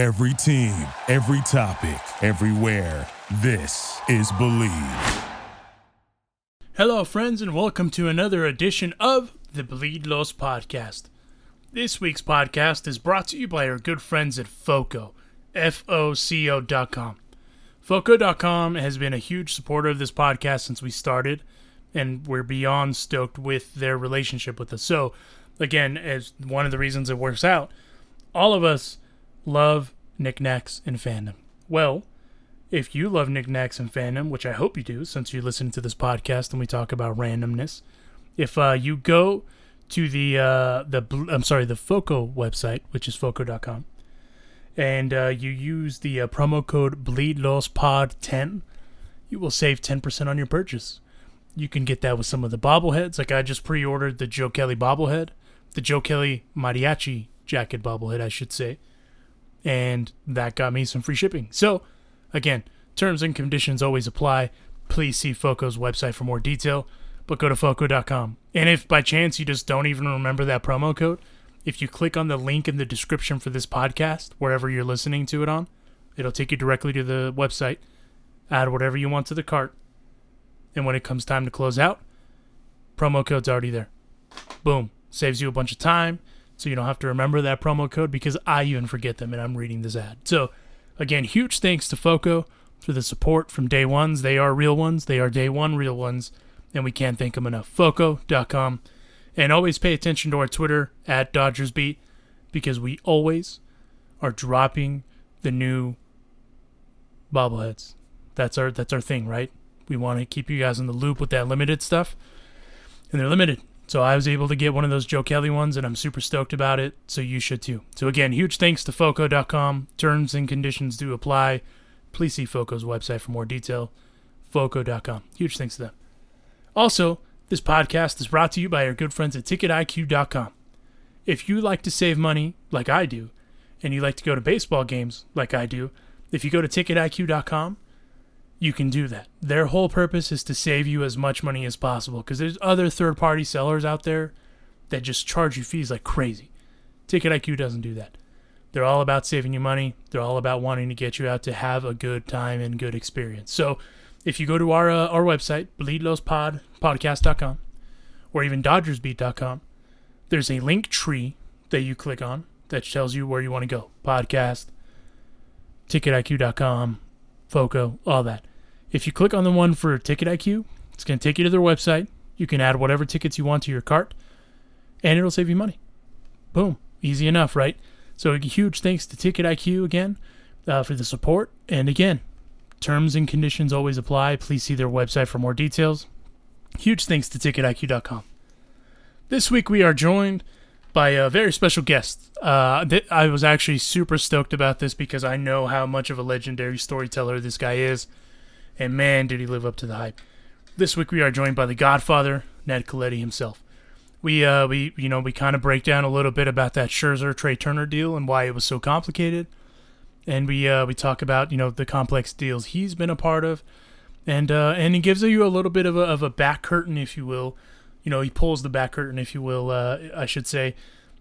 Every team, every topic, everywhere. This is Believe. Hello, friends, and welcome to another edition of the Bleed Los Podcast. This week's podcast is brought to you by our good friends at FOCO, FOCO.com. FOCO.com has been a huge supporter of this podcast since we started, and we're beyond stoked with their relationship with us. So, again, as one of the reasons it works out, all of us love knickknacks and fandom. Well, if you love knickknacks and fandom, which I hope you do since you listen to this podcast and we talk about randomness, if you go to the FOCO website, which is FOCO.com, and you use the promo code BleedLosPod10, you will save 10% on your purchase. You can get that with some of the bobbleheads. Like, I just pre-ordered the Joe Kelly bobblehead, the Joe Kelly mariachi jacket bobblehead, I should say, and that got me some free shipping. So, again, terms and conditions always apply. Please see FOCO's website for more detail, but go to FOCO.com. And if by chance you just don't even remember that promo code, if you click on the link in the description for this podcast, wherever you're listening to it on, it'll take you directly to the website. Add whatever you want to the cart. And when it comes time to close out, promo code's already there. Boom. Saves you a bunch of time, so you don't have to remember that promo code, because I even forget them and I'm reading this ad. So, again, huge thanks to FOCO for the support from day ones. They are real ones. They are day one real ones, and we can't thank them enough. FOCO.com. And always pay attention to our Twitter, at DodgersBeat, because we always are dropping the new bobbleheads. That's our thing, right? We want to keep you guys in the loop with that limited stuff, and they're limited. So I was able to get one of those Joe Kelly ones, and I'm super stoked about it, so you should too. So again, huge thanks to FOCO.com. Terms and conditions do apply. Please see FOCO's website for more detail. FOCO.com. Huge thanks to them. Also, this podcast is brought to you by our good friends at TicketIQ.com. If you like to save money, like I do, and you like to go to baseball games, like I do, if you go to TicketIQ.com, you can do that. Their whole purpose is to save you as much money as possible, because there's other third-party sellers out there that just charge you fees like crazy. TicketIQ doesn't do that. They're all about saving you money. They're all about wanting to get you out to have a good time and good experience. So if you go to our website, bleedlospodcast.com, or even dodgersbeat.com, there's a link tree that you click on that tells you where you want to go. Podcast, ticketiq.com, FOCO, all that. If you click on the one for TicketIQ, it's going to take you to their website. You can add whatever tickets you want to your cart, and it'll save you money. Boom. Easy enough, right? So a huge thanks to TicketIQ again for the support. And again, terms and conditions always apply. Please see their website for more details. Huge thanks to TicketIQ.com. This week we are joined by a very special guest. I was actually super stoked about this because I know how much of a legendary storyteller this guy is. And man, did he live up to the hype. This week we are joined by the Godfather, Ned Colletti himself. We kind of break down a little bit about that Scherzer, Trea Turner deal and why it was so complicated. And we talk about, the complex deals he's been a part of. And he gives you a little bit of a back curtain, if you will. He pulls the back curtain, if you will, I should say,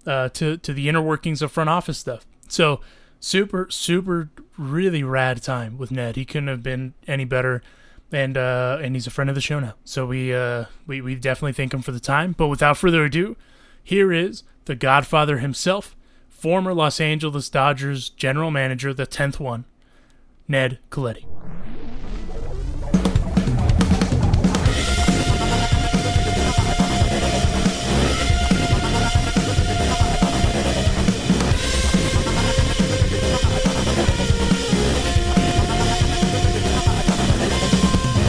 to the inner workings of front office stuff. So super, super, really rad time with Ned. He couldn't have been any better. And he's a friend of the show now. So we definitely thank him for the time. But without further ado, here is the Godfather himself, former Los Angeles Dodgers general manager, the 10th one, Ned Colletti.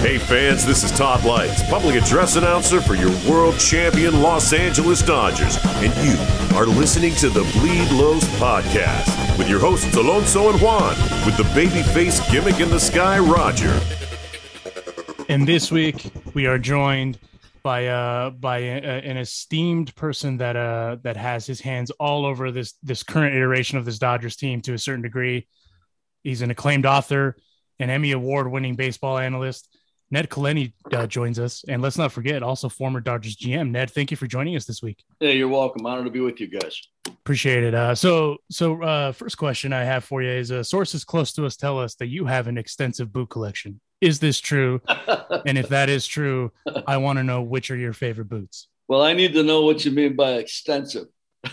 Hey fans, this is Todd Lights, public address announcer for your world champion Los Angeles Dodgers, and you are listening to the Bleed Los Podcast with your hosts Alonso and Juan, with the babyface gimmick in the sky, Roger. And this week we are joined by an esteemed person that has his hands all over this current iteration of this Dodgers team to a certain degree. He's an acclaimed author, an Emmy award-winning baseball analyst, Ned Colletti joins us. And let's not forget, also former Dodgers GM. Ned, thank you for joining us this week. Yeah, you're welcome. Honored to be with you guys. Appreciate it. So first question I have for you is, sources close to us tell us that you have an extensive boot collection. Is this true? And if that is true, I want to know which are your favorite boots. Well, I need to know what you mean by extensive.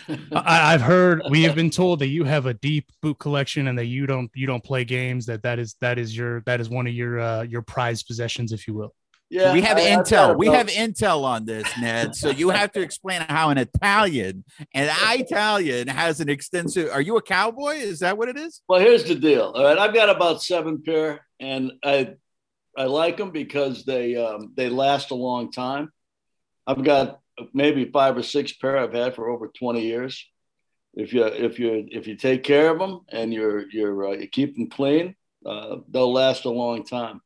We have been told that you have a deep boot collection and that you don't play games, that is one of your prized possessions, if you will. Yeah, we have intel. We have intel on this, Ned. So you have to explain how an Italian has an extensive. Are you a cowboy? Is that what it is? Well, here's the deal. All right, I've got about 7 pair, and I like them because they last a long time. I've got maybe 5 or 6 pair I've had for over 20 years. If you take care of them and you keep them clean, they'll last a long time.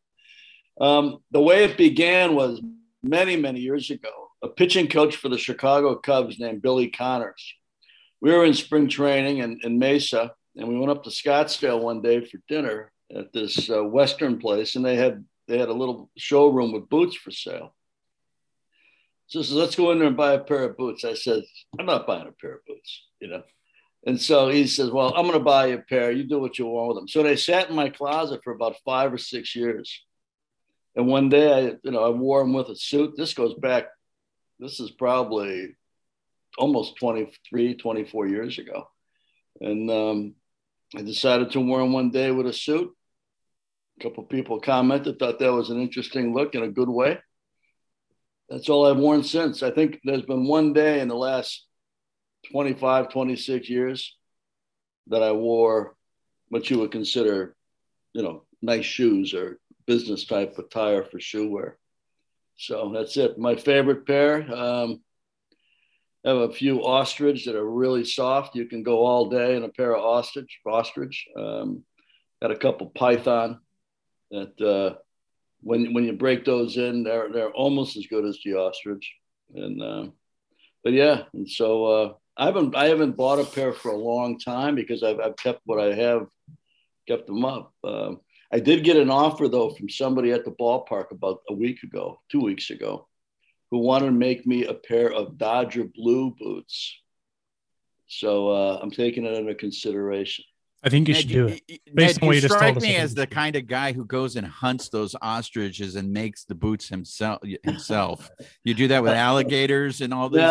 The way it began was many years ago. A pitching coach for the Chicago Cubs named Billy Connors. We were in spring training in Mesa, and we went up to Scottsdale one day for dinner at this Western place, and they had a little showroom with boots for sale. So he says, let's go in there and buy a pair of boots. I said, I'm not buying a pair of boots, you know. And so he says, well, I'm going to buy you a pair. You do what you want with them. So they sat in my closet for about 5 or 6 years. And one day, I wore them with a suit. This goes back, this is probably almost 23, 24 years ago. And I decided to wear them one day with a suit. A couple of people commented, thought that was an interesting look in a good way. That's all I've worn since. I think there's been one day in the last 25, 26 years that I wore what you would consider, nice shoes or business type attire for shoe wear. So that's it. My favorite pair. I have a few ostrich that are really soft. You can go all day in a pair of ostrich. Got a couple python that when you break those in, they're almost as good as the ostrich. And I haven't bought a pair for a long time because I've kept what I have, kept them up. I did get an offer, though, from somebody at the ballpark about a week ago, 2 weeks ago, who wanted to make me a pair of Dodger blue boots. So I'm taking it under consideration. I think you should do it. Based on what you just told us. You strike me as the kind of guy who goes and hunts those ostriches and makes the boots himself. You do that with alligators and all this?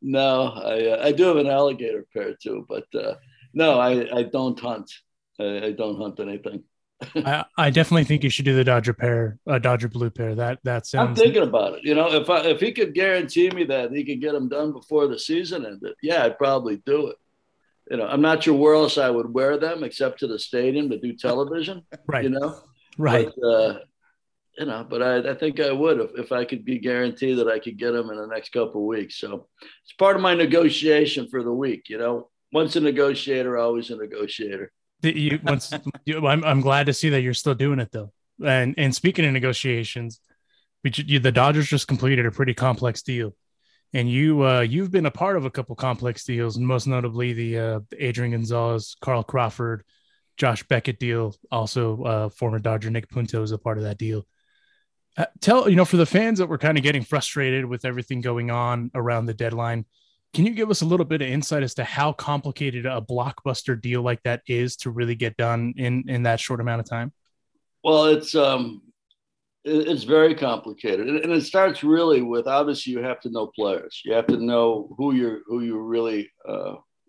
No. I do have an alligator pair, too. But no, I don't hunt. I don't hunt anything. I definitely think you should do the Dodger blue pair. That sounds. I'm thinking about it. If he could guarantee me that he could get them done before the season ended, yeah, I'd probably do it. I'm not sure where else I would wear them except to the stadium to do television. Right. Right. But, but I think I would if I could be guaranteed that I could get them in the next couple of weeks. So it's part of my negotiation for the week. Once a negotiator, always a negotiator. I'm glad to see that you're still doing it, though. And speaking of negotiations, the Dodgers just completed a pretty complex deal, and you've been a part of a couple complex deals, and most notably the Adrian Gonzalez, Carl Crawford, Josh Beckett deal. Also, former Dodger Nick Punto is a part of that deal. For the fans that were kind of getting frustrated with everything going on around the deadline, can you give us a little bit of insight as to how complicated a blockbuster deal like that is to really get done in that short amount of time? Well, it's very complicated, and it starts really with, obviously, you have to know players. You have to know who you really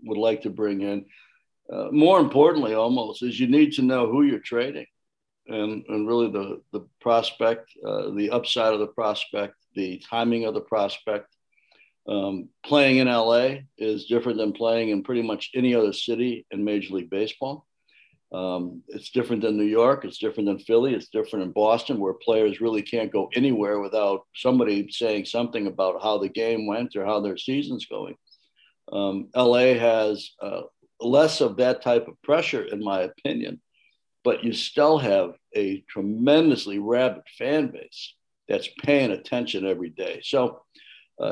would like to bring in. More importantly, almost, is you need to know who you're trading, and really the prospect, the upside of the prospect, the timing of the prospect. Playing in LA is different than playing in pretty much any other city in Major League Baseball. It's different than New York. It's different than Philly. It's different in Boston, where players really can't go anywhere without somebody saying something about how the game went or how their season's going. LA has less of that type of pressure, in my opinion, but you still have a tremendously rabid fan base that's paying attention every day. So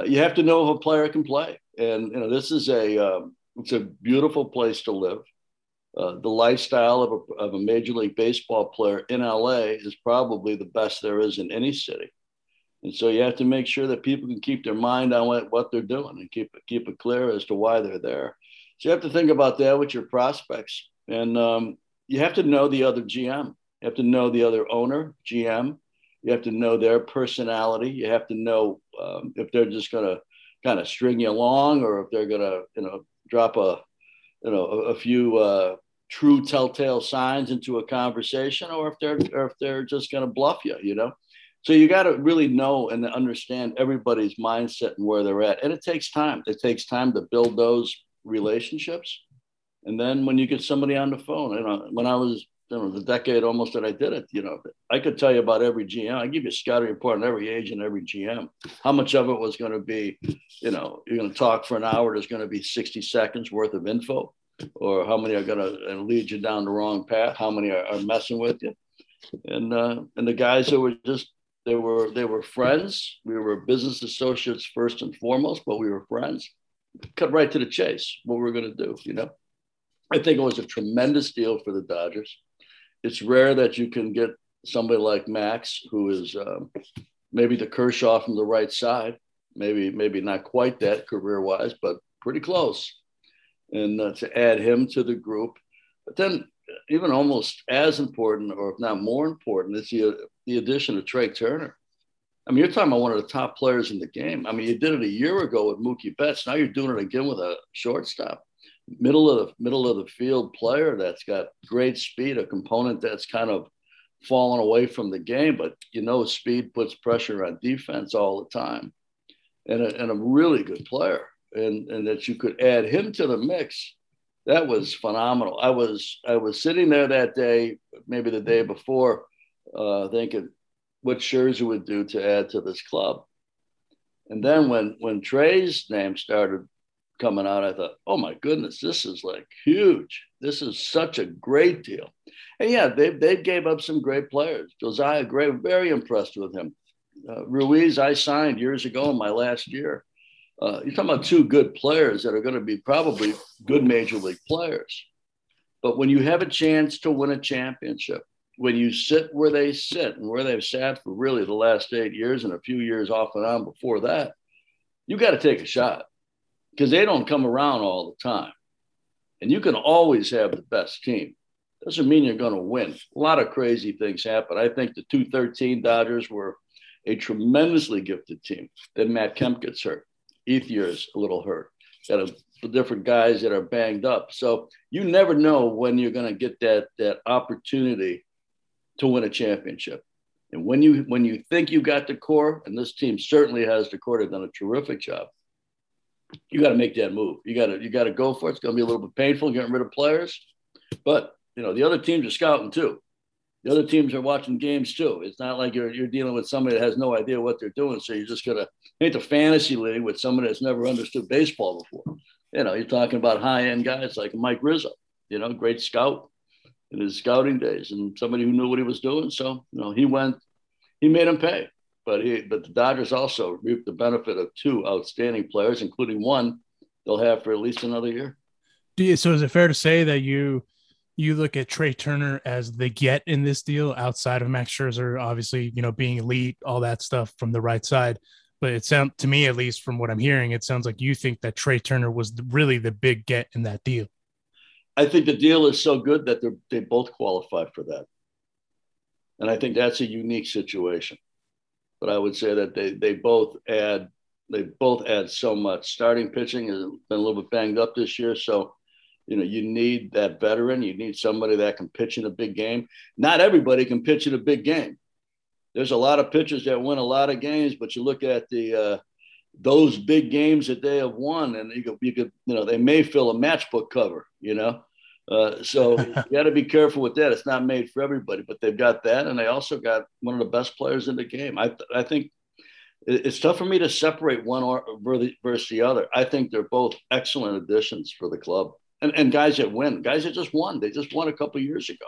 you have to know if a player can play, and this is it's a beautiful place to live. The lifestyle of a Major League Baseball player in LA is probably the best there is in any city. And so you have to make sure that people can keep their mind on what they're doing and keep it clear as to why they're there. So you have to think about that with your prospects. And you have to know the other GM. You have to know the other owner, GM. You have to know their personality. You have to know if they're just going to kind of string you along or if they're going to, drop a few true telltale signs into a conversation or if they're just going to bluff you, So you got to really know and understand everybody's mindset and where they're at. And it takes time. It takes time to build those relationships. And then when you get somebody on the phone, when I was, the decade almost that I did it, I could tell you about every GM. I give you a scouting report on every agent, every GM, how much of it was going to be, you're going to talk for an hour. There's going to be 60 seconds worth of info, or how many are going to lead you down the wrong path. How many are messing with you? And the guys that were they were friends. We were business associates first and foremost, but we were friends. Cut right to the chase, what we're going to do, I think it was a tremendous deal for the Dodgers. It's rare that you can get somebody like Max, who is maybe the Kershaw from the right side, maybe not quite that career-wise, but pretty close. And to add him to the group. But then even almost as important, or if not more important, is the addition of Trea Turner. I mean, you're talking about one of the top players in the game. I mean, you did it a year ago with Mookie Betts. Now you're doing it again with a shortstop. Middle of the field player that's got great speed, a component that's kind of fallen away from the game, but speed puts pressure on defense all the time, and a really good player, and that you could add him to the mix, that was phenomenal. I was sitting there that day, maybe the day before, thinking what Scherzer would do to add to this club, and then when Trea's name started coming out, I thought, oh my goodness, this is like huge. This is such a great deal. And yeah, they gave up some great players. Josiah Gray, very impressed with him. Ruiz, I signed years ago in my last year. You're talking about two good players that are going to be probably good major league players. But when you have a chance to win a championship, when you sit where they sit and where they've sat for really the last 8 years and a few years off and on before that, you got to take a shot, because they don't come around all the time. And you can always have the best team. Doesn't mean you're going to win. A lot of crazy things happen. I think the 2013 Dodgers were a tremendously gifted team. Then Matt Kemp gets hurt. Ethier's a little hurt. Got a different guys that are banged up. So you never know when you're going to get that opportunity to win a championship. And when you think you got the core, and this team certainly has the core, they've done a terrific job. You got to make that move. You got to go for it. It's going to be a little bit painful getting rid of players, but the other teams are scouting too. The other teams are watching games too. It's not like you're dealing with somebody that has no idea what they're doing. So you're just gonna hit the fantasy league with somebody that's never understood baseball before. You're talking about high-end guys like Mike Rizzo. Great scout in his scouting days, and somebody who knew what he was doing. So he made him pay. But the Dodgers also reaped the benefit of two outstanding players, including one they'll have for at least another year. So is it fair to say that you look at Trea Turner as the get in this deal outside of Max Scherzer, obviously, being elite, all that stuff from the right side? But it sounds to me, at least from what I'm hearing, it sounds like you think that Trea Turner was really the big get in that deal. I think the deal is so good that they both qualify for that. And I think that's a unique situation. But I would say that they both add so much. Starting pitching has been a little bit banged up this year, so you need that veteran. You need somebody that can pitch in a big game. Not everybody can pitch in a big game. There's a lot of pitchers that win a lot of games, but you look at the those big games that they have won, and you could they may fill a matchbook cover. So you got to be careful with that. It's not made for everybody, but they've got that. And they also got one of the best players in the game. I think it's tough for me to separate one versus the other. I think they're both excellent additions for the club, and guys that win, guys that just won. They just won a couple of years ago.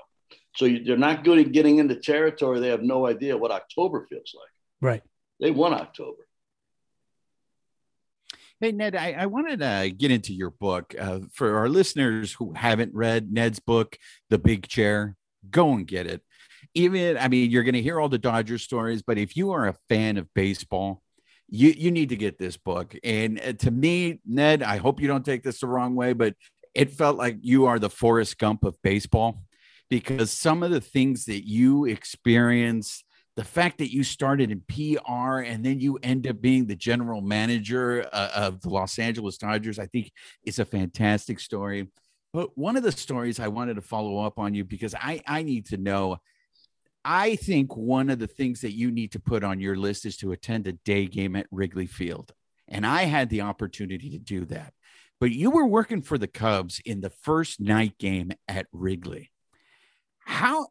So they're not good at getting into territory. They have no idea what October feels like. Right. They won October. Hey, Ned, I wanted to get into your book. For our listeners who haven't read Ned's book, The Big Chair, go and get it. Even, I mean, you're going to hear all the Dodger stories, but if you are a fan of baseball, you need to get this book. And to me, Ned, I hope you don't take this the wrong way, but it felt like you are the Forrest Gump of baseball, because some of the things that you experienced, the fact that you started in PR and then you end up being the general manager of the Los Angeles Dodgers, I think is a fantastic story. But one of the stories I wanted to follow up on you, because I need to know, I think one of the things that you need to put on your list is to attend a day game at Wrigley Field. And I had the opportunity to do that, but you were working for the Cubs in the first night game at Wrigley. How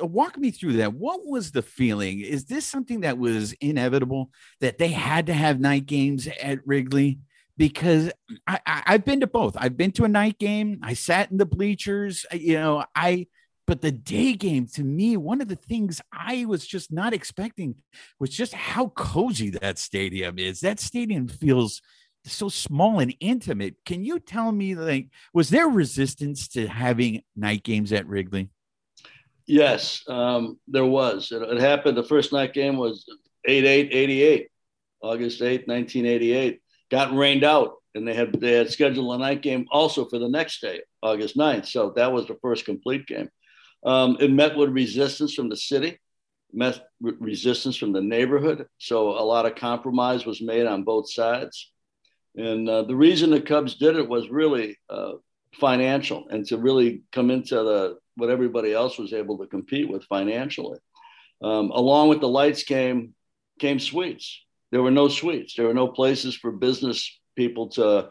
walk me through that. What was the feeling? Is this something that was inevitable, that they had to have night games at Wrigley? Because I've been to both. I've been to a night game. I sat in the bleachers, but the day game, to me, one of the things I was just not expecting was just how cozy that stadium is. That stadium feels so small and intimate. Can you tell me, like, was there resistance to having night games at Wrigley? Yes, there was. It happened. The first night game was 8-8-88, August 8, 1988. Got rained out, and they had scheduled a night game also for the next day, August 9th. So that was the first complete game. It met with resistance from the city, met with resistance from the neighborhood. So a lot of compromise was made on both sides. And the reason the Cubs did it was really financial, and to really come into what everybody else was able to compete with financially. Along with the lights came suites. There were no suites. There were no places for business people to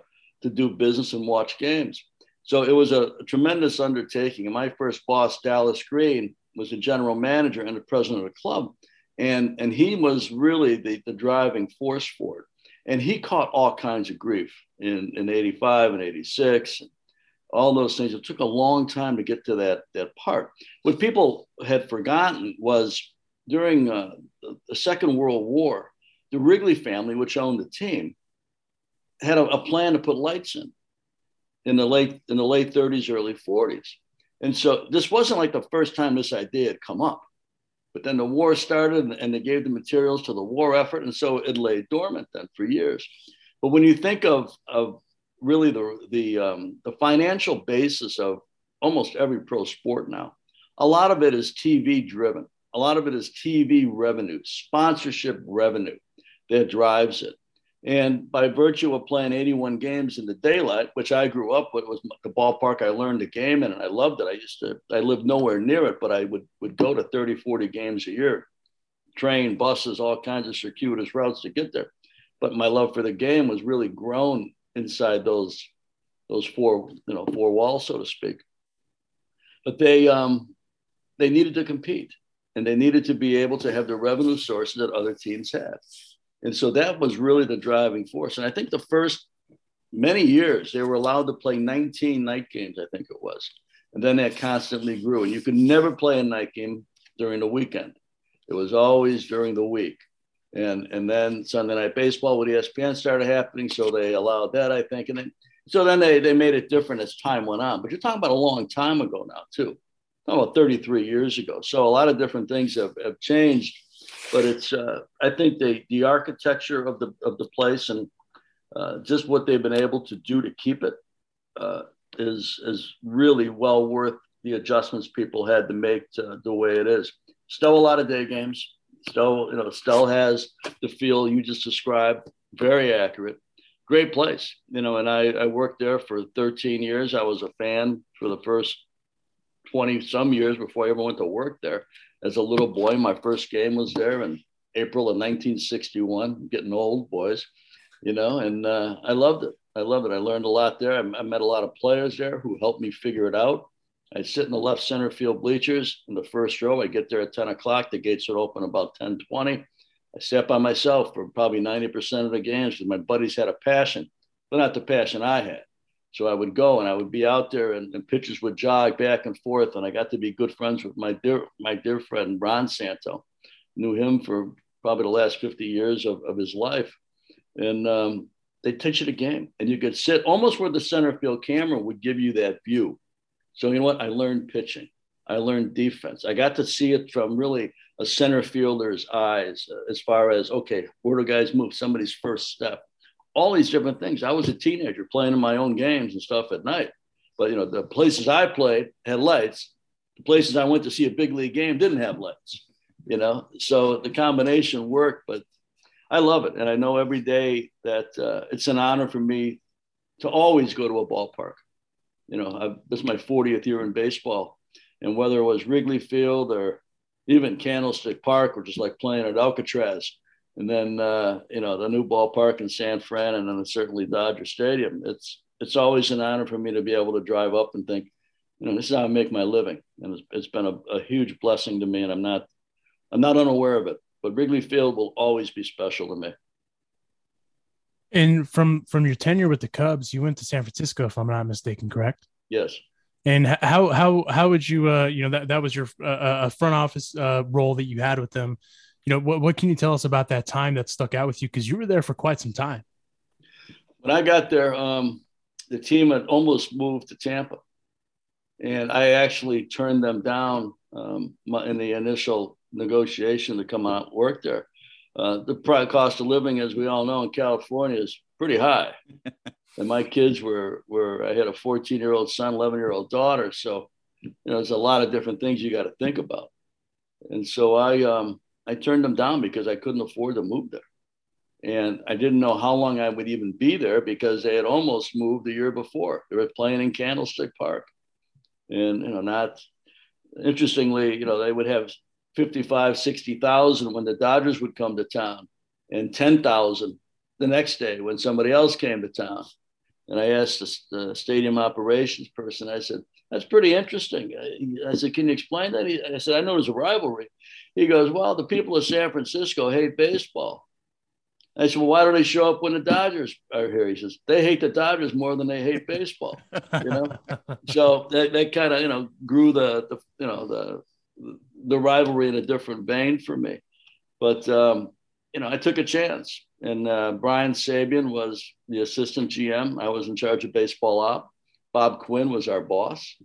do business and watch games. So it was a tremendous undertaking. And my first boss, Dallas Green, was the general manager and the president of the club. And he was really the driving force for it. And he caught all kinds of grief in 85 and 86, and all those things. It took a long time to get to that part. What people had forgotten was during the Second World War, the Wrigley family, which owned the team, had a plan to put lights in the late 30s, early 40s. And so this wasn't like the first time this idea had come up. But then the war started, and they gave the materials to the war effort. And so it lay dormant then for years. But when you think of really the financial basis of almost every pro sport now, a lot of it is TV driven. A lot of it is TV revenue, sponsorship revenue that drives it. And by virtue of playing 81 games in the daylight, which I grew up with, was the ballpark I learned the game in, and I loved it. I lived nowhere near it, but I would go to 30, 40 games a year, train, buses, all kinds of circuitous routes to get there. But my love for the game was really grown inside those four walls, so to speak. But they needed to compete, and they needed to be able to have the revenue sources that other teams had. And so that was really the driving force. And I think the first many years, they were allowed to play 19 night games, I think it was. And then that constantly grew. And you could never play a night game during the weekend. It was always during the week. And then Sunday Night Baseball with ESPN started happening, so they allowed that, I think. And then they made it different as time went on. But you're talking about a long time ago now, too. About 33 years ago. So a lot of different things have changed. But it's, I think the architecture of the place and just what they've been able to do to keep it is really well worth the adjustments people had to make to the way it is. Still a lot of day games. Still has the feel you just described. Very accurate. Great place. And I worked there for 13 years. I was a fan for the first 20 some years before I ever went to work there. As a little boy, my first game was there in April of 1961. I'm getting old, boys, and I loved it. I learned a lot there. I met a lot of players there who helped me figure it out. I'd sit in the left center field bleachers in the first row. I'd get there at 10 o'clock. The gates would open about 10:20. I sat by myself for probably 90% of the games because my buddies had a passion, but not the passion I had. So I would go and I would be out there and pitchers would jog back and forth. And I got to be good friends with my dear friend, Ron Santo. Knew him for probably the last 50 years of his life. And They teach you the game, and you could sit almost where the center field camera would give you that view. So you know what? I learned pitching. I learned defense. I got to see it from really a center fielder's eyes as far as, okay, where do guys move? Somebody's first step. All these different things. I was a teenager playing in my own games and stuff at night. But, you know, the places I played had lights. The places I went to see a big league game didn't have lights, you know. So the combination worked, but I love it. And I know every day that it's an honor for me to always go to a ballpark. You know, this is my 40th year in baseball. And whether it was Wrigley Field or even Candlestick Park, which is like playing at Alcatraz, and then, you know, the new ballpark in San Fran, and then certainly Dodger Stadium, it's always an honor for me to be able to drive up and think, you know, this is how I make my living. And it's been a huge blessing to me, and I'm not unaware of it. But Wrigley Field will always be special to me. And from your tenure with the Cubs, you went to San Francisco, if I'm not mistaken, correct? Yes. And how would you, you know, that was your front office role that you had with them. You know, what can you tell us about that time that stuck out with you? Because you were there for quite some time. When I got there, the team had almost moved to Tampa. And I actually turned them down in the initial negotiation to come out and work there. The cost of living, as we all know, in California is pretty high. And my kids were I had a 14-year-old son, 11-year-old daughter. So, you know, there's a lot of different things you got to think about. And so I turned them down because I couldn't afford to move there. And I didn't know how long I would even be there because they had almost moved the year before. They were playing in Candlestick Park. And, you know, not interestingly, you know, they would have 55, 60,000 when the Dodgers would come to town and 10,000 the next day when somebody else came to town. And I asked the stadium operations person, I said, that's pretty interesting. I said, can you explain that? I said, I know there's a rivalry. He goes, well, the people of San Francisco hate baseball. I said, well, why do they show up when the Dodgers are here? He says, they hate the Dodgers more than they hate baseball, you know? So that kind of, you know, grew the you know, the rivalry in a different vein for me. But, you know, I took a chance. And Brian Sabean was the assistant GM. I was in charge of baseball op. Bob Quinn was our boss.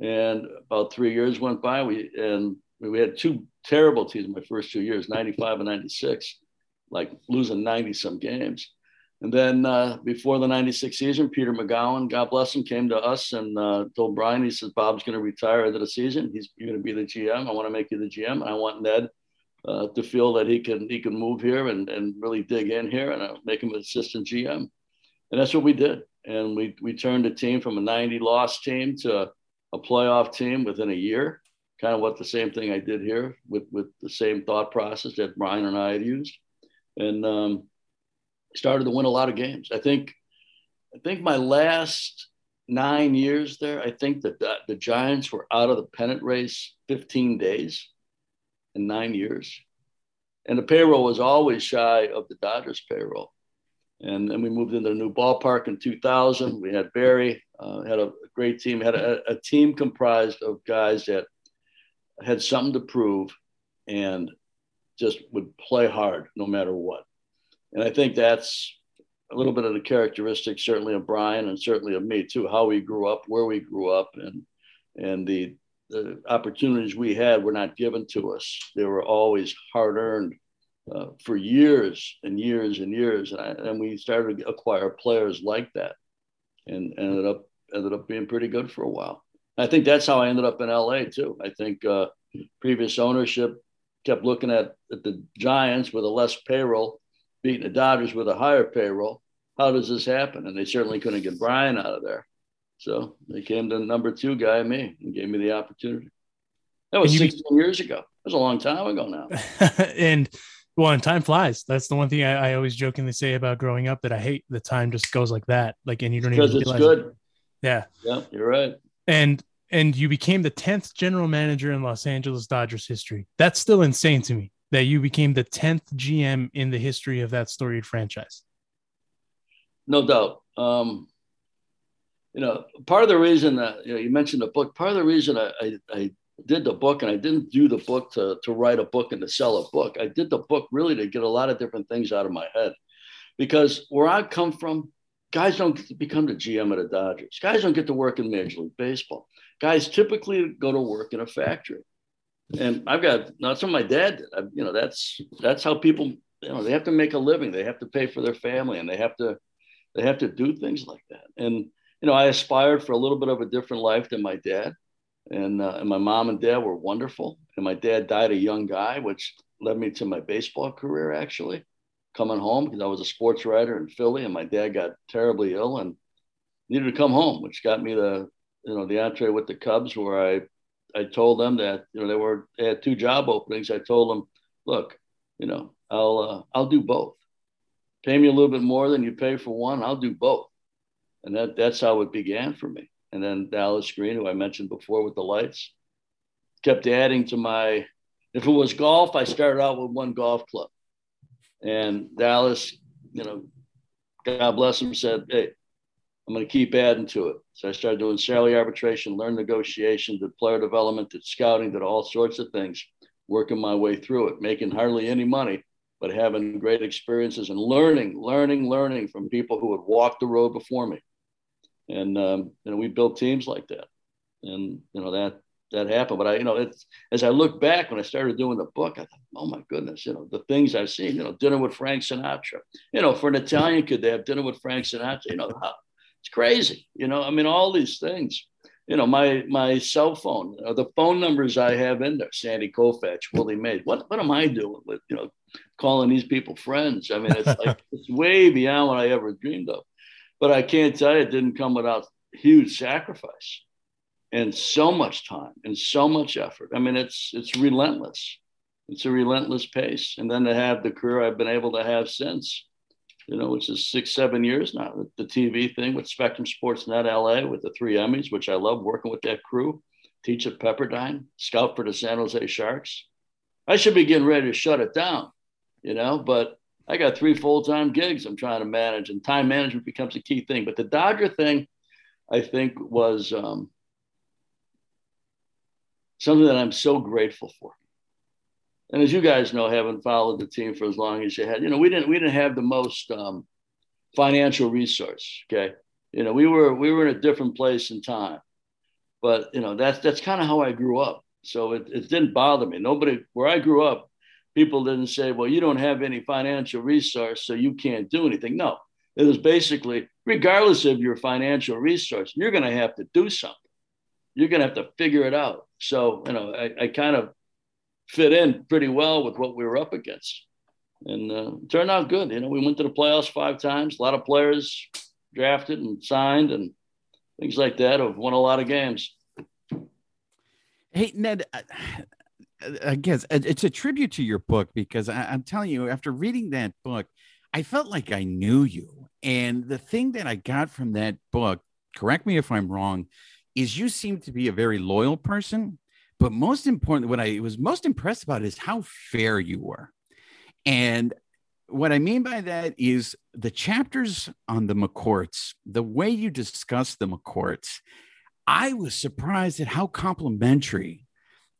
And about 3 years went by. We had two terrible teams in my first 2 years, 95 and 96. Like losing 90-some games. And then before the 96 season, Peter McGowan, God bless him, came to us and told Brian, he says, Bob's going to retire into the season. You're going to be the GM. I want to make you the GM. And I want Ned to feel that he can move here and really dig in here, and I'll make him an assistant GM. And that's what we did. And we turned the team from a 90-loss team to a playoff team within a year, kind of what the same thing I did here with the same thought process that Brian and I had used. And started to win a lot of games. I think my last 9 years there, I think that the Giants were out of the pennant race 15 days in 9 years. And the payroll was always shy of the Dodgers payroll. And then we moved into a new ballpark in 2000. We had Barry, had a great team, had a team comprised of guys that had something to prove and just would play hard no matter what. And I think that's a little bit of the characteristic, certainly of Brian and certainly of me too, how we grew up, where we grew up, and the opportunities we had were not given to us. They were always hard earned for years and years and years. And we started to acquire players like that and ended up being pretty good for a while. I think that's how I ended up in LA too. I think previous ownership kept looking at the Giants with a less payroll, beating the Dodgers with a higher payroll. How does this happen? And they certainly couldn't get Brian out of there. So they came to number two guy, me, and gave me the opportunity. That was 16 years ago. That was a long time ago now. And, well, and time flies. That's the one thing I always jokingly say about growing up that I hate. The time just goes like that. Like, and you don't even realize it. Because it's good. Yeah. Yeah, you're right. And you became the 10th general manager in Los Angeles Dodgers history. That's still insane to me that you became the 10th GM in the history of that storied franchise. No doubt. You know, part of the reason that, you know, you mentioned the book, part of the reason I did the book, and I didn't do the book to write a book and to sell a book. I did the book really to get a lot of different things out of my head. because where I come from, guys don't get to become the GM of the Dodgers. Guys don't get to work in Major League Baseball. Guys typically go to work in a factory. And I've got, that's what my dad did. That's how people, they have to make a living. They have to pay for their family, and they have to do things like that. And, I aspired for a little bit of a different life than my dad. And my mom and dad were wonderful. And my dad died a young guy, which led me to my baseball career, actually, coming home, because I was a sports writer in Philly, and my dad got terribly ill and needed to come home, which got me the entree with the Cubs, where I told them that, they had two job openings. I told them, look, I'll do both. Pay me a little bit more than you pay for one. I'll do both. And that's how it began for me. And then Dallas Green, who I mentioned before with the lights, kept adding to my, if it was golf, I started out with one golf club. And Dallas, God bless him, said, hey, I'm going to keep adding to it. So I started doing salary arbitration, learned negotiation, did player development, did scouting, did all sorts of things, working my way through it, making hardly any money, but having great experiences and learning from people who had walked the road before me. And, we built teams like that. And, that happened. But it's, as I look back, when I started doing the book, I thought, oh my goodness, the things I've seen, dinner with Frank Sinatra, for an Italian kid, they have dinner with Frank Sinatra, it's crazy. All these things, my cell phone, the phone numbers I have in there, Sandy Koufax, Willie Mays, what am I doing with, calling these people friends? It's like, it's way beyond what I ever dreamed of, but I can't tell you, it didn't come without huge sacrifice. And so much time and so much effort. It's relentless. It's a relentless pace. And then to have the career I've been able to have since, which is 6-7 years now, the TV thing with Spectrum Sportsnet LA with the 3 Emmys, which I love working with that crew, teach at Pepperdine, scout for the San Jose Sharks. I should be getting ready to shut it down, but I got 3 full-time gigs I'm trying to manage, and time management becomes a key thing. But the Dodger thing, I think, was, something that I'm so grateful for. And as you guys know, having followed the team for as long as you had, we didn't have the most financial resource. Okay. We were in a different place in time, but that's kind of how I grew up. So it didn't bother me. Nobody, where I grew up, people didn't say, well, you don't have any financial resource, so you can't do anything. No, it was basically, regardless of your financial resource, you're going to have to do something. You're going to have to figure it out. So, I kind of fit in pretty well with what we were up against, and it turned out good. We went to the playoffs 5 times, a lot of players drafted and signed and things like that. I've won a lot of games. Hey, Ned, I guess it's a tribute to your book, because I'm telling you, after reading that book, I felt like I knew you. And the thing that I got from that book, correct me if I'm wrong, is you seem to be a very loyal person, but most importantly, what I was most impressed about is how fair you were. And what I mean by that is the chapters on the McCourts, the way you discuss the McCourts, I was surprised at how complimentary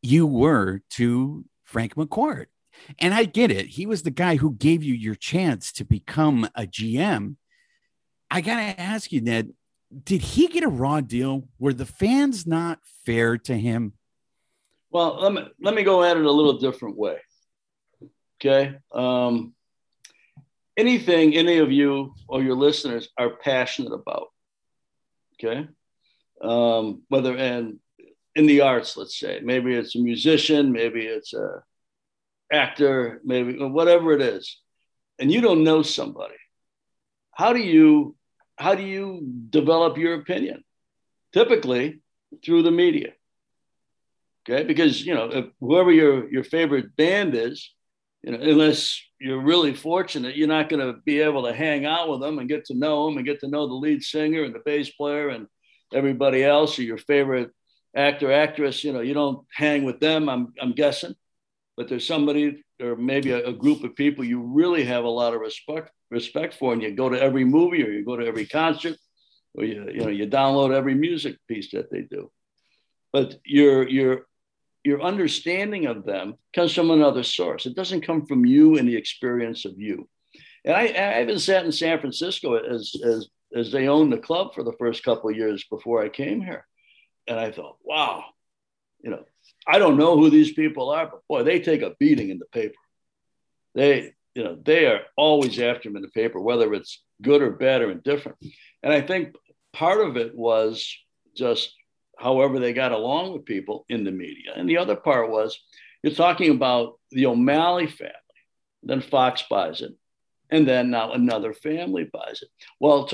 you were to Frank McCourt. And I get it. He was the guy who gave you your chance to become a GM. I got to ask you, Ned, did he get a raw deal? Were the fans not fair to him? Well, let me go at it a little different way. Okay. Anything any of you or your listeners are passionate about. Okay. Whether and in the arts, let's say, maybe it's a musician, maybe it's a actor, maybe whatever it is, and you don't know somebody. How do you develop your opinion? Typically through the media. Okay. Because, if whoever your favorite band is, unless you're really fortunate, you're not going to be able to hang out with them and get to know them and get to know the lead singer and the bass player and everybody else, or your favorite actor, actress, you don't hang with them. I'm guessing, but there's somebody or maybe a group of people you really have a lot of respect for, and you go to every movie or you go to every concert, or you download every music piece that they do. But your understanding of them comes from another source. It doesn't come from you and the experience of you. And I even sat in San Francisco as they owned the club for the first couple of years before I came here. And I thought, wow, you know, I don't know who these people are, but boy, they take a beating in the paper. They are always after them in the paper, whether it's good or bad or indifferent. And I think part of it was just however they got along with people in the media. And the other part was, you're talking about the O'Malley family, then Fox buys it, and then now another family buys it. Well,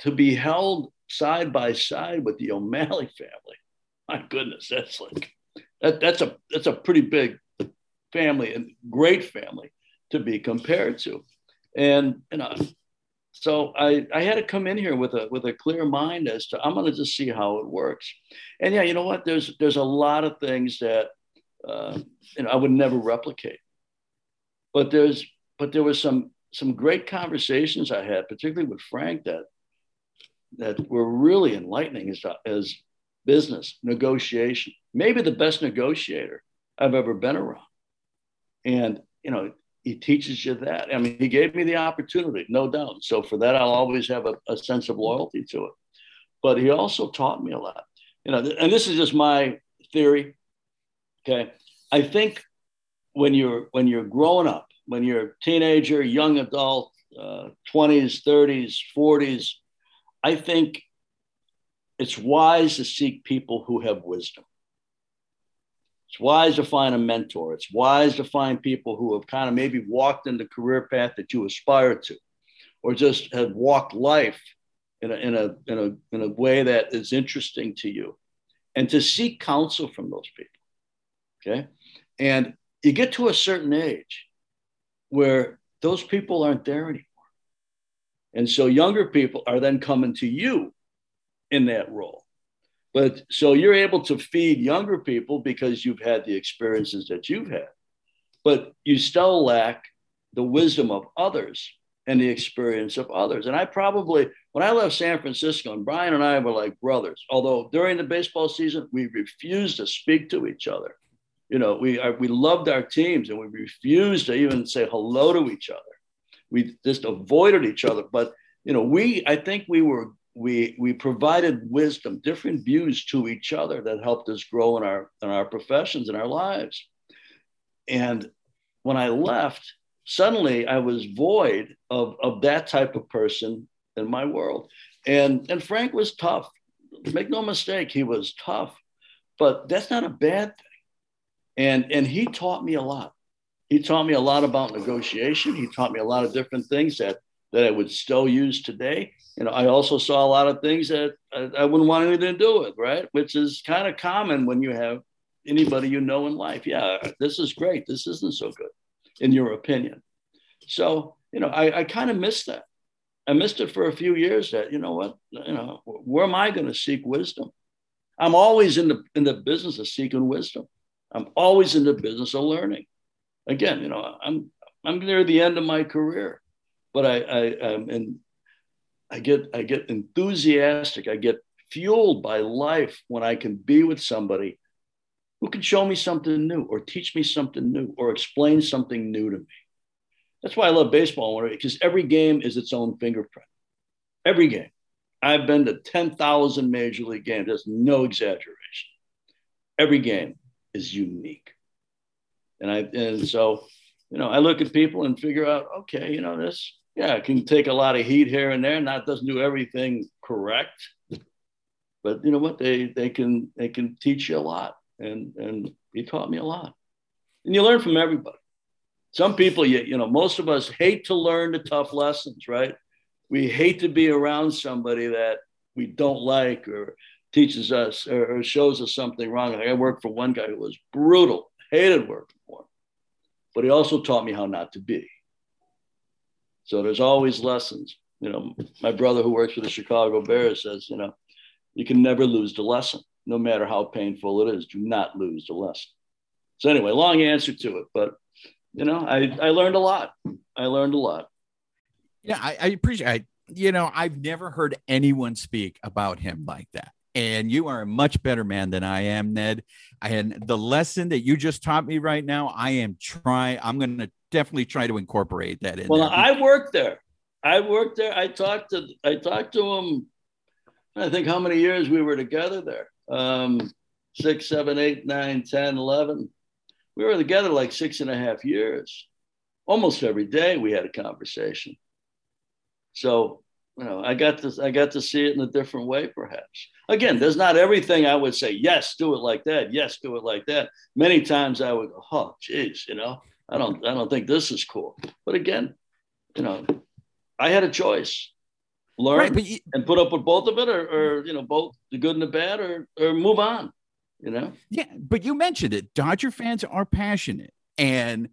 to be held side by side with the O'Malley family, my goodness, that's a pretty big family and great family to be compared to. And so I had to come in here with a clear mind as to, I'm going to just see how it works. And yeah, you know what? There's a lot of things that I would never replicate. But there was some great conversations I had, particularly with Frank, that were really enlightening as business negotiation. Maybe the best negotiator I've ever been around. And he teaches you that. I mean, he gave me the opportunity, no doubt. So for that, I'll always have a sense of loyalty to it. But he also taught me a lot. And this is just my theory. Okay, I think when you're growing up, when you're a teenager, young adult, 20s, 30s, 40s, I think it's wise to seek people who have wisdom. It's wise to find a mentor. It's wise to find people who have kind of maybe walked in the career path that you aspire to, or just have walked life in a way that is interesting to you, and to seek counsel from those people. Okay, and you get to a certain age where those people aren't there anymore, and so younger people are then coming to you in that role. But so you're able to feed younger people because you've had the experiences that you've had, but you still lack the wisdom of others and the experience of others. And I probably, when I left San Francisco, and Brian and I were like brothers, although during the baseball season, we refused to speak to each other. We loved our teams, and we refused to even say hello to each other. We just avoided each other. But, we provided wisdom, different views to each other that helped us grow in our professions and our lives. And when I left, suddenly I was void of that type of person in my world. And Frank was tough. Make no mistake, he was tough, but that's not a bad thing. And he taught me a lot. He taught me a lot about negotiation. He taught me a lot of different things that I would still use today. I also saw a lot of things that I wouldn't want anything to do with, right? Which is kind of common when you have anybody in life. Yeah, this is great. This isn't so good, in your opinion. So, I kind of missed that. I missed it for a few years that, where am I going to seek wisdom? I'm always in the business of seeking wisdom. I'm always in the business of learning. Again, I'm near the end of my career. But I get enthusiastic. I get fueled by life when I can be with somebody who can show me something new, or teach me something new, or explain something new to me. That's why I love baseball, because every game is its own fingerprint. Every game. I've been to 10,000 major league games. There's no exaggeration. Every game is unique. And so I look at people and figure out, okay, this. Yeah, it can take a lot of heat here and there. Not doesn't do everything correct, but you know what? They can teach you a lot, and he taught me a lot. And you learn from everybody. Some people, most of us hate to learn the tough lessons, right? We hate to be around somebody that we don't like, or teaches us or shows us something wrong. Like I worked for one guy who was brutal, hated working for him, but he also taught me how not to be. So there's always lessons. My brother who works for the Chicago Bears says, you can never lose the lesson, no matter how painful it is. Do not lose the lesson. So anyway, long answer to it, but I learned a lot. Yeah, I appreciate. I've never heard anyone speak about him like that. And you are a much better man than I am, Ned. And the lesson that you just taught me right now, I'm going to definitely try to incorporate that in. Well, there. I worked there. I talked to him. I think how many years we were together there. 6, 7, 8, 9, 10, 11. We were together like 6.5 years. Almost every day we had a conversation. So, you know, I got to see it in a different way, perhaps. Again, there's not everything I would say, yes, do it like that. Yes, do it like that. Many times I would go, oh, geez, you know, I don't think this is cool. But again, you know, I had a choice. Learn right, and put up with both of it, or you know, both the good and the bad, or move on, you know? Yeah, but you mentioned it. Dodger fans are passionate. And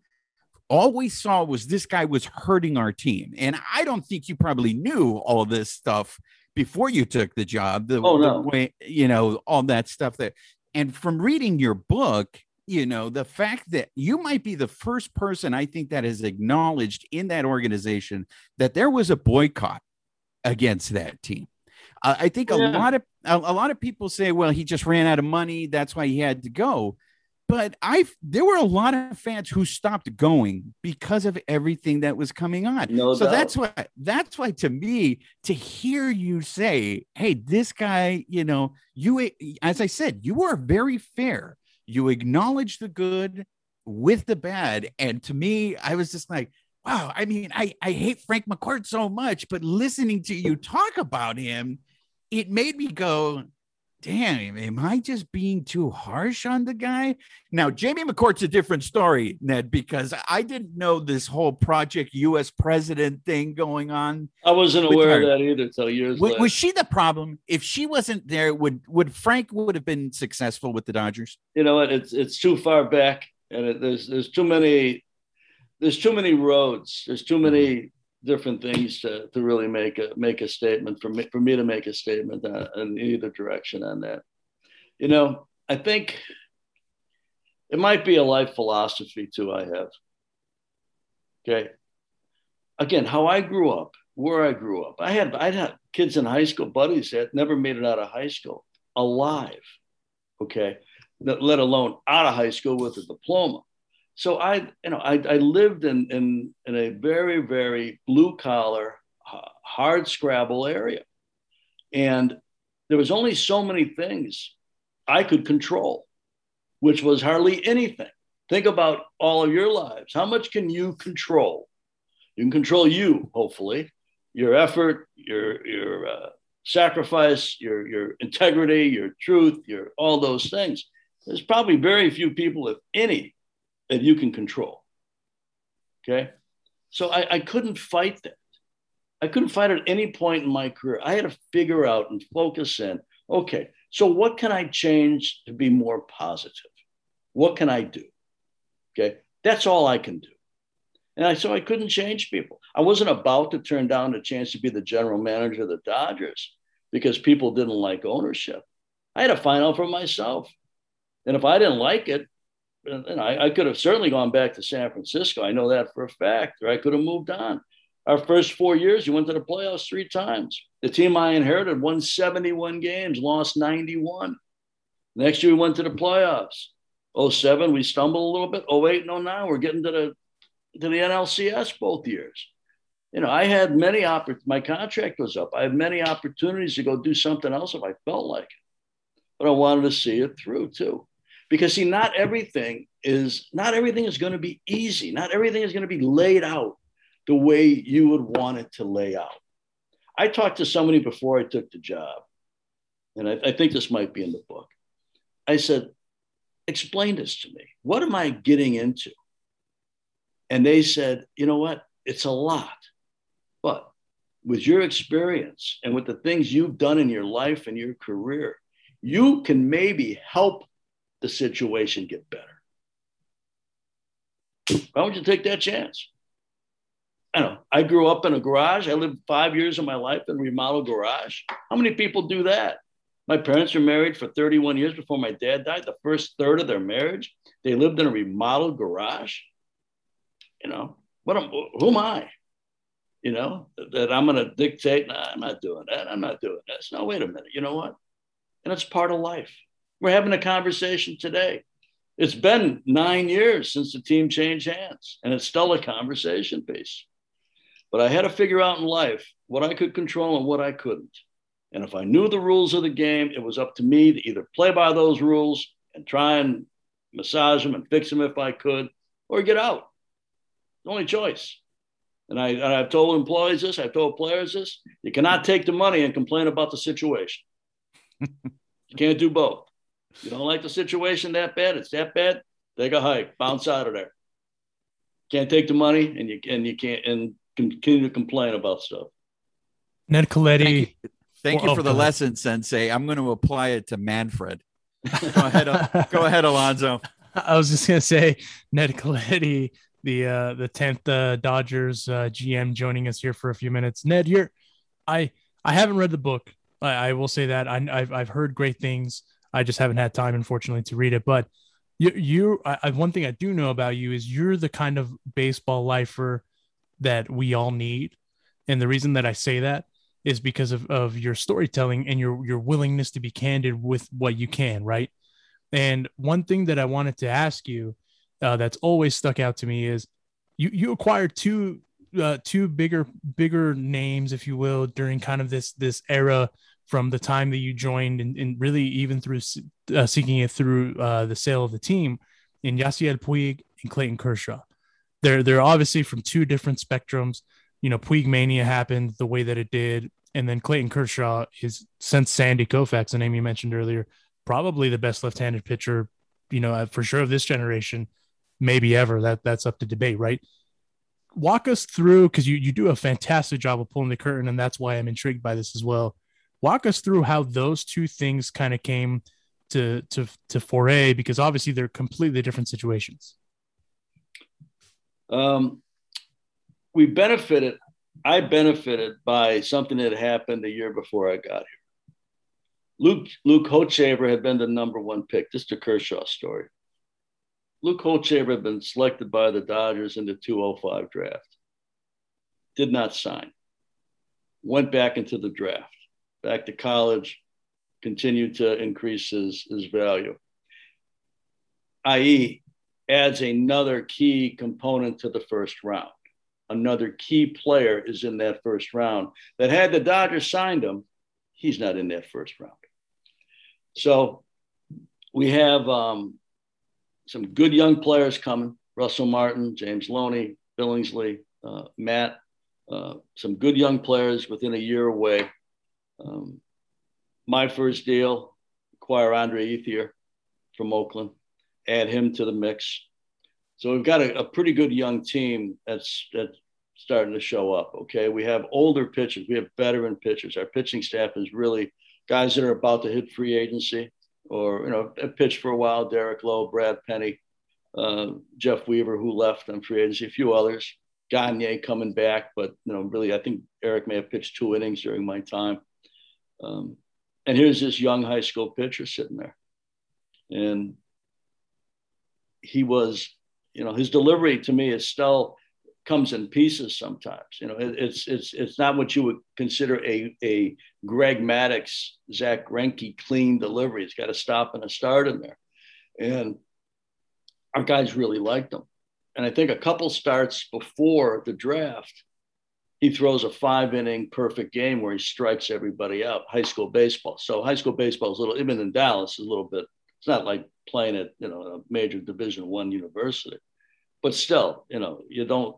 all we saw was this guy was hurting our team. And I don't think you probably knew all this stuff before you took the job. The way, you know, all that stuff there. And from reading your book, you know, the fact that you might be the first person I think that has acknowledged in that organization that there was a boycott against that team. I think a lot of people say, well, he just ran out of money. That's why he had to go. But there were a lot of fans who stopped going because of everything that was coming on. No doubt. That's why to me, to hear you say, hey, this guy, you know, you, as I said, you are very fair. You acknowledge the good with the bad. And to me, I was just like, wow. I mean, I hate Frank McCourt so much, but listening to you talk about him, it made me go, damn, am I just being too harsh on the guy? Now, Jamie McCourt's a different story, Ned, because I didn't know this whole Project U.S. President thing going on. I wasn't aware of that either until years later. Was she the problem? If she wasn't there, would Frank would have been successful with the Dodgers? You know what? It's too far back, and there's too many roads. There's too many different things to really make a statement for me to make a statement in either direction on that. You know, I think it might be a life philosophy too I have. Okay. Again, how I grew up, where I grew up. I'd had kids in high school, buddies that never made it out of high school alive. Okay. Let alone out of high school with a diploma. So I lived in a very, very blue collar, hard scrabble area. And there was only so many things I could control, which was hardly anything. Think about all of your lives. How much can you control? You can control you, hopefully, your effort, your sacrifice, your integrity, your truth, your all those things. There's probably very few people, if any, that you can control. Okay. So I couldn't fight that. I couldn't fight at any point in my career. I had to figure out and focus in, okay, so what can I change to be more positive? What can I do? Okay. That's all I can do. And so I couldn't change people. I wasn't about to turn down the chance to be the general manager of the Dodgers because people didn't like ownership. I had to find out for myself. And if I didn't like it, and I could have certainly gone back to San Francisco. I know that for a fact, or I could have moved on. Our first 4 years, we went to the playoffs 3 times. The team I inherited won 71 games, lost 91. Next year, we went to the playoffs. 2007, we stumbled a little bit. 2008 and 2009, we're getting to the NLCS both years. You know, I had many my contract was up. I had many opportunities to go do something else if I felt like it. But I wanted to see it through, too. Because, see, not everything is going to be easy. Not everything is going to be laid out the way you would want it to lay out. I talked to somebody before I took the job, and I think this might be in the book. I said, explain this to me. What am I getting into? And they said, you know what? It's a lot. But with your experience and with the things you've done in your life and your career, you can maybe help the situation get better. Why would you take that chance? I don't know. I grew up in a garage. I lived 5 years of my life in a remodeled garage. How many people do that? My parents were married for 31 years before my dad died. The first third of their marriage, they lived in a remodeled garage. You know, who am I? You know, that I'm going to dictate. No, I'm not doing that. I'm not doing this. No, wait a minute. You know what? and it's part of life. We're having a conversation today. It's been 9 years since the team changed hands, and it's still a conversation piece. But I had to figure out in life what I could control and what I couldn't. And if I knew the rules of the game, it was up to me to either play by those rules and try and massage them and fix them if I could, or get out. The only choice. And I've told employees this, I've told players this, you cannot take the money and complain about the situation. You can't do both. You don't like the situation that bad, it's that bad, take a hike, bounce out of there. Can't take the money and you can't continue to complain about stuff. Ned Colletti. Thank you for the lesson, Sensei. I'm going to apply it to Manfred. Go ahead, Alonzo. I was just going to say, Ned Colletti, the 10th Dodgers GM, joining us here for a few minutes. Ned, I haven't read the book. I will say that I've heard great things. I just haven't had time, unfortunately, to read it. But one thing I do know about you is you're the kind of baseball lifer that we all need. And the reason that I say that is because of your storytelling and your willingness to be candid with what you can, right? And one thing that I wanted to ask you that's always stuck out to me is you acquired two bigger names, if you will, during kind of this era from the time that you joined and really even through seeking it through the sale of the team, in Yasiel Puig and Clayton Kershaw. They're obviously from two different spectrums. You know, Puig Mania happened the way that it did. And then Clayton Kershaw is, since Sandy Koufax, a name you mentioned earlier, probably the best left-handed pitcher, you know, for sure of this generation, maybe ever. That's up to debate, right? Walk us through, because you do a fantastic job of pulling the curtain, and that's why I'm intrigued by this as well. Walk us through how those two things kind of came to foray, because obviously they're completely different situations. I benefited by something that happened the year before I got here. Luke Hochevar had been the number one pick. This is the Kershaw story. Luke Hochevar had been selected by the Dodgers in the 2005 draft. Did not sign. Went back into the draft, back to college, continued to increase his value, i.e. adds another key component to the first round. Another key player is in that first round that had the Dodgers signed him, he's not in that first round. So we have some good young players coming, Russell Martin, James Loney, Billingsley, Matt, some good young players within a year away. My first deal, acquire Andre Ethier from Oakland, add him to the mix. So we've got a pretty good young team that's starting to show up, okay? We have older pitchers. We have veteran pitchers. Our pitching staff is really guys that are about to hit free agency or, you know, pitched for a while, Derek Lowe, Brad Penny, Jeff Weaver, who left on free agency, a few others, Gagne coming back, but, you know, really I think Eric may have pitched 2 innings during my time. And here's this young high school pitcher sitting there. And he was... You know, his delivery to me is still comes in pieces sometimes. You know, it's not what you would consider a Greg Maddux, Zach Greinke clean delivery. It's got a stop and a start in there. And our guys really liked him. And I think a couple starts before the draft, he throws a 5-inning perfect game where he strikes everybody out, high school baseball. So high school baseball is a little, even in Dallas, is a little bit, it's not like playing at, you know, a major Division I university, but still, you know, you don't,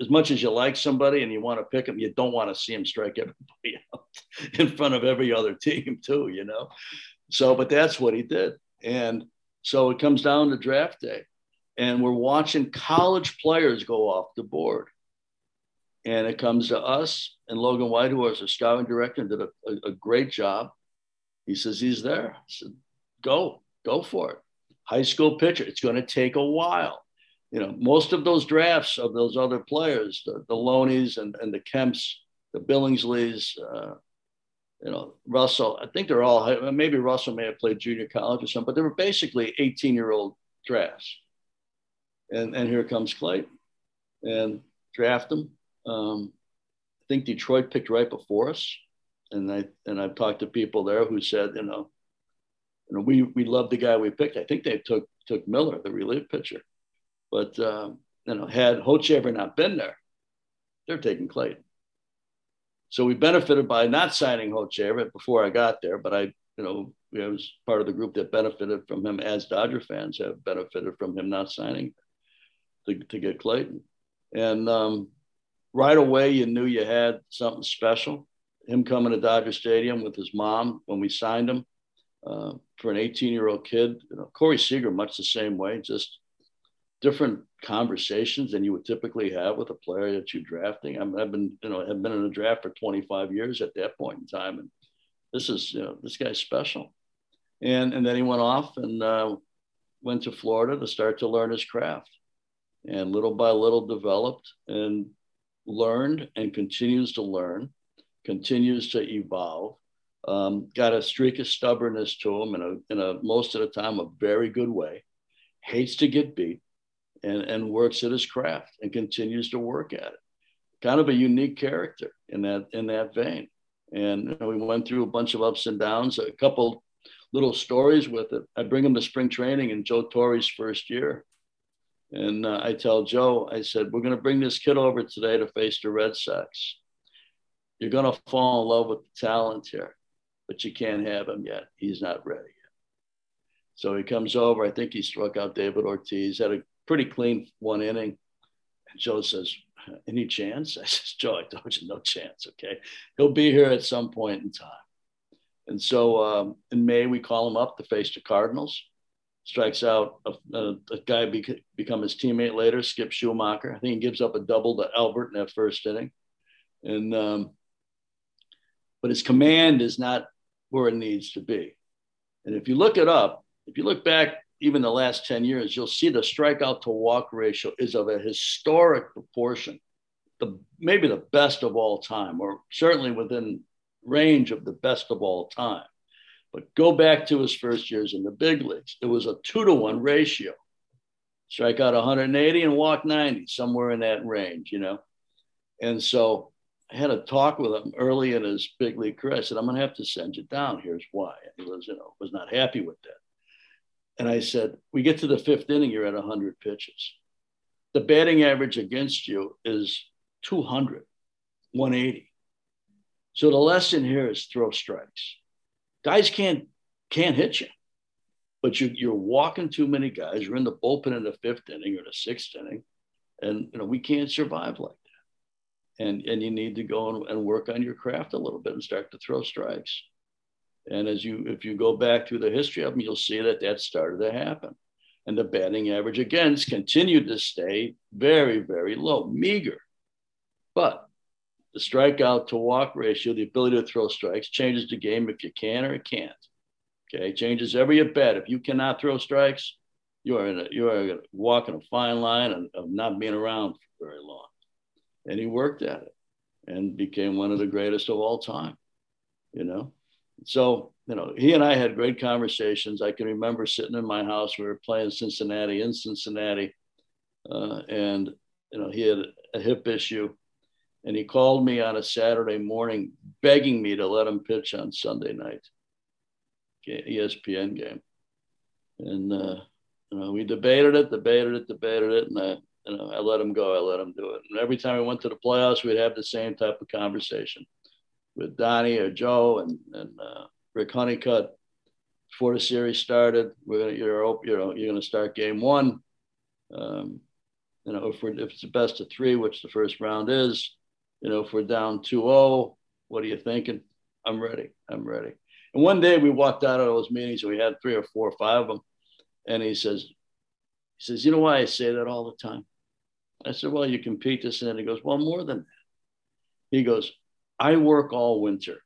as much as you like somebody and you want to pick them, you don't want to see him strike everybody out in front of every other team too, you know? So, but that's what he did. And so it comes down to draft day and we're watching college players go off the board. And it comes to us and Logan White, who was a scouting director and did a great job. He says, he's there. I said, go for it. High school pitcher, it's going to take a while. You know, most of those drafts of those other players, the Loneys and the Kemps, the Billingsleys, you know, Russell, I think they're all, maybe Russell may have played junior college or something, but they were basically 18-year-old drafts. And here comes Clayton and draft him. I think Detroit picked right before us. And I've talked to people there who said, you know, And we loved the guy we picked. I think they took Miller, the relief pitcher. But, had Hochevar not been there, they're taking Clayton. So we benefited by not signing Hochevar before I got there. But I was part of the group that benefited from him, as Dodger fans have benefited from him not signing to get Clayton. And right away, you knew you had something special. Him coming to Dodger Stadium with his mom when we signed him. For an 18-year-old kid, Corey Seager, much the same way, just different conversations than you would typically have with a player that you're drafting. I mean, I've been in a draft for 25 years at that point in time, and this is, this guy's special. And then he went off and went to Florida to start to learn his craft, and little by little developed and learned and continues to learn, continues to evolve. Got a streak of stubbornness to him in a most of the time a very good way, hates to get beat, and works at his craft and continues to work at it. Kind of a unique character in that vein. And we went through a bunch of ups and downs, a couple little stories with it. I bring him to spring training in Joe Torre's first year. And I tell Joe, I said, we're going to bring this kid over today to face the Red Sox. You're going to fall in love with the talent here, but you can't have him yet. He's not ready yet. So he comes over. I think he struck out David Ortiz, had a pretty clean one inning. And Joe says, any chance? I says, Joe, I told you, no chance, okay? He'll be here at some point in time. And so in May, we call him up to face the Cardinals. Strikes out a guy become his teammate later, Skip Schumacher. I think he gives up a double to Albert in that first inning. And but his command is not where it needs to be. And if you look it up, if you look back even the last 10 years, you'll see the strikeout to walk ratio is of a historic proportion, maybe the best of all time, or certainly within range of the best of all time. But go back to his first years in the big leagues. It was a 2-to-1 ratio. Strikeout 180 and walk 90, somewhere in that range, And so I had a talk with him early in his big league career. I said, I'm going to have to send you down. Here's why. And he was, was not happy with that. And I said, we get to the fifth inning, you're at 100 pitches. The batting average against you is 200, 180. So the lesson here is throw strikes. Guys can't hit you, but you're walking too many guys. You're in the bullpen in the fifth inning or the sixth inning, and we can't survive like that. And you need to go and work on your craft a little bit and start to throw strikes. And if you go back through the history of them, you'll see that started to happen. And the batting average against continued to stay very, very low, meager. But the strikeout to walk ratio, the ability to throw strikes, changes the game if you can or can't. Okay, changes every at bat. If you cannot throw strikes, you are walking a fine line of not being around for very long. And he worked at it and became one of the greatest of all time, So, he and I had great conversations. I can remember sitting in my house. We were playing Cincinnati in Cincinnati. And he had a hip issue. And he called me on a Saturday morning begging me to let him pitch on Sunday night, ESPN game. And, we debated it. And I let him go. I let him do it. And every time we went to the playoffs, we'd have the same type of conversation with Donnie or Joe and Rick Honeycutt. Before the series started, you're gonna start game one. If it's the best of three, which the first round is, if we're down 2-0, what are you thinking? I'm ready. And one day we walked out of those meetings. And we had 3 or 4 or 5 of them, and he says, you know why I say that all the time? I said, well, you compete this. And then he goes, well, more than that. He goes, I work all winter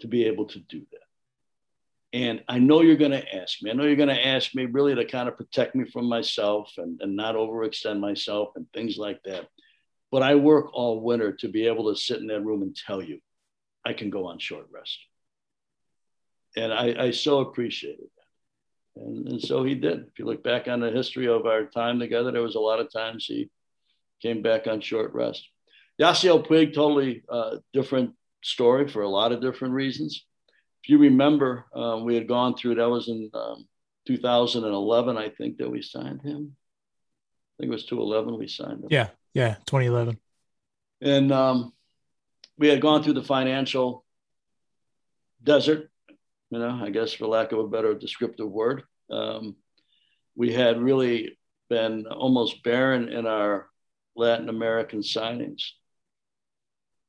to be able to do that. And I know you're going to ask me. really to kind of protect me from myself and not overextend myself and things like that. But I work all winter to be able to sit in that room and tell you I can go on short rest. And I so appreciate it. And so he did. If you look back on the history of our time together, there was a lot of times he came back on short rest. Yasiel Puig, totally different story for a lot of different reasons. if you remember, we had gone through, that was in 2011, I think, that we signed him. I think it was 2011 we signed him. Yeah, 2011. And we had gone through the financial desert, you know, I guess for lack of a better descriptive word. We had really been almost barren in our Latin American signings.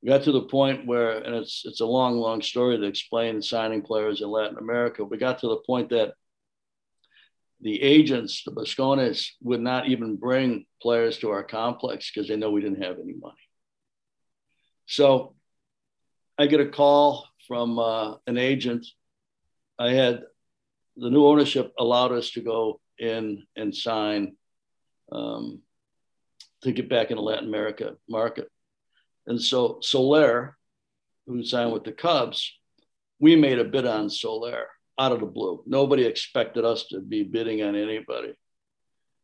We got to the point where, and it's a long, long story to explain signing players in Latin America. We got to the point that the agents, the Bascones, would not even bring players to our complex because they know we didn't have any money. So I get a call from an agent. I had the new ownership allowed us to go in and sign to get back into Latin America market. And so Soler, who signed with the Cubs, we made a bid on Soler out of the blue. Nobody expected us to be bidding on anybody.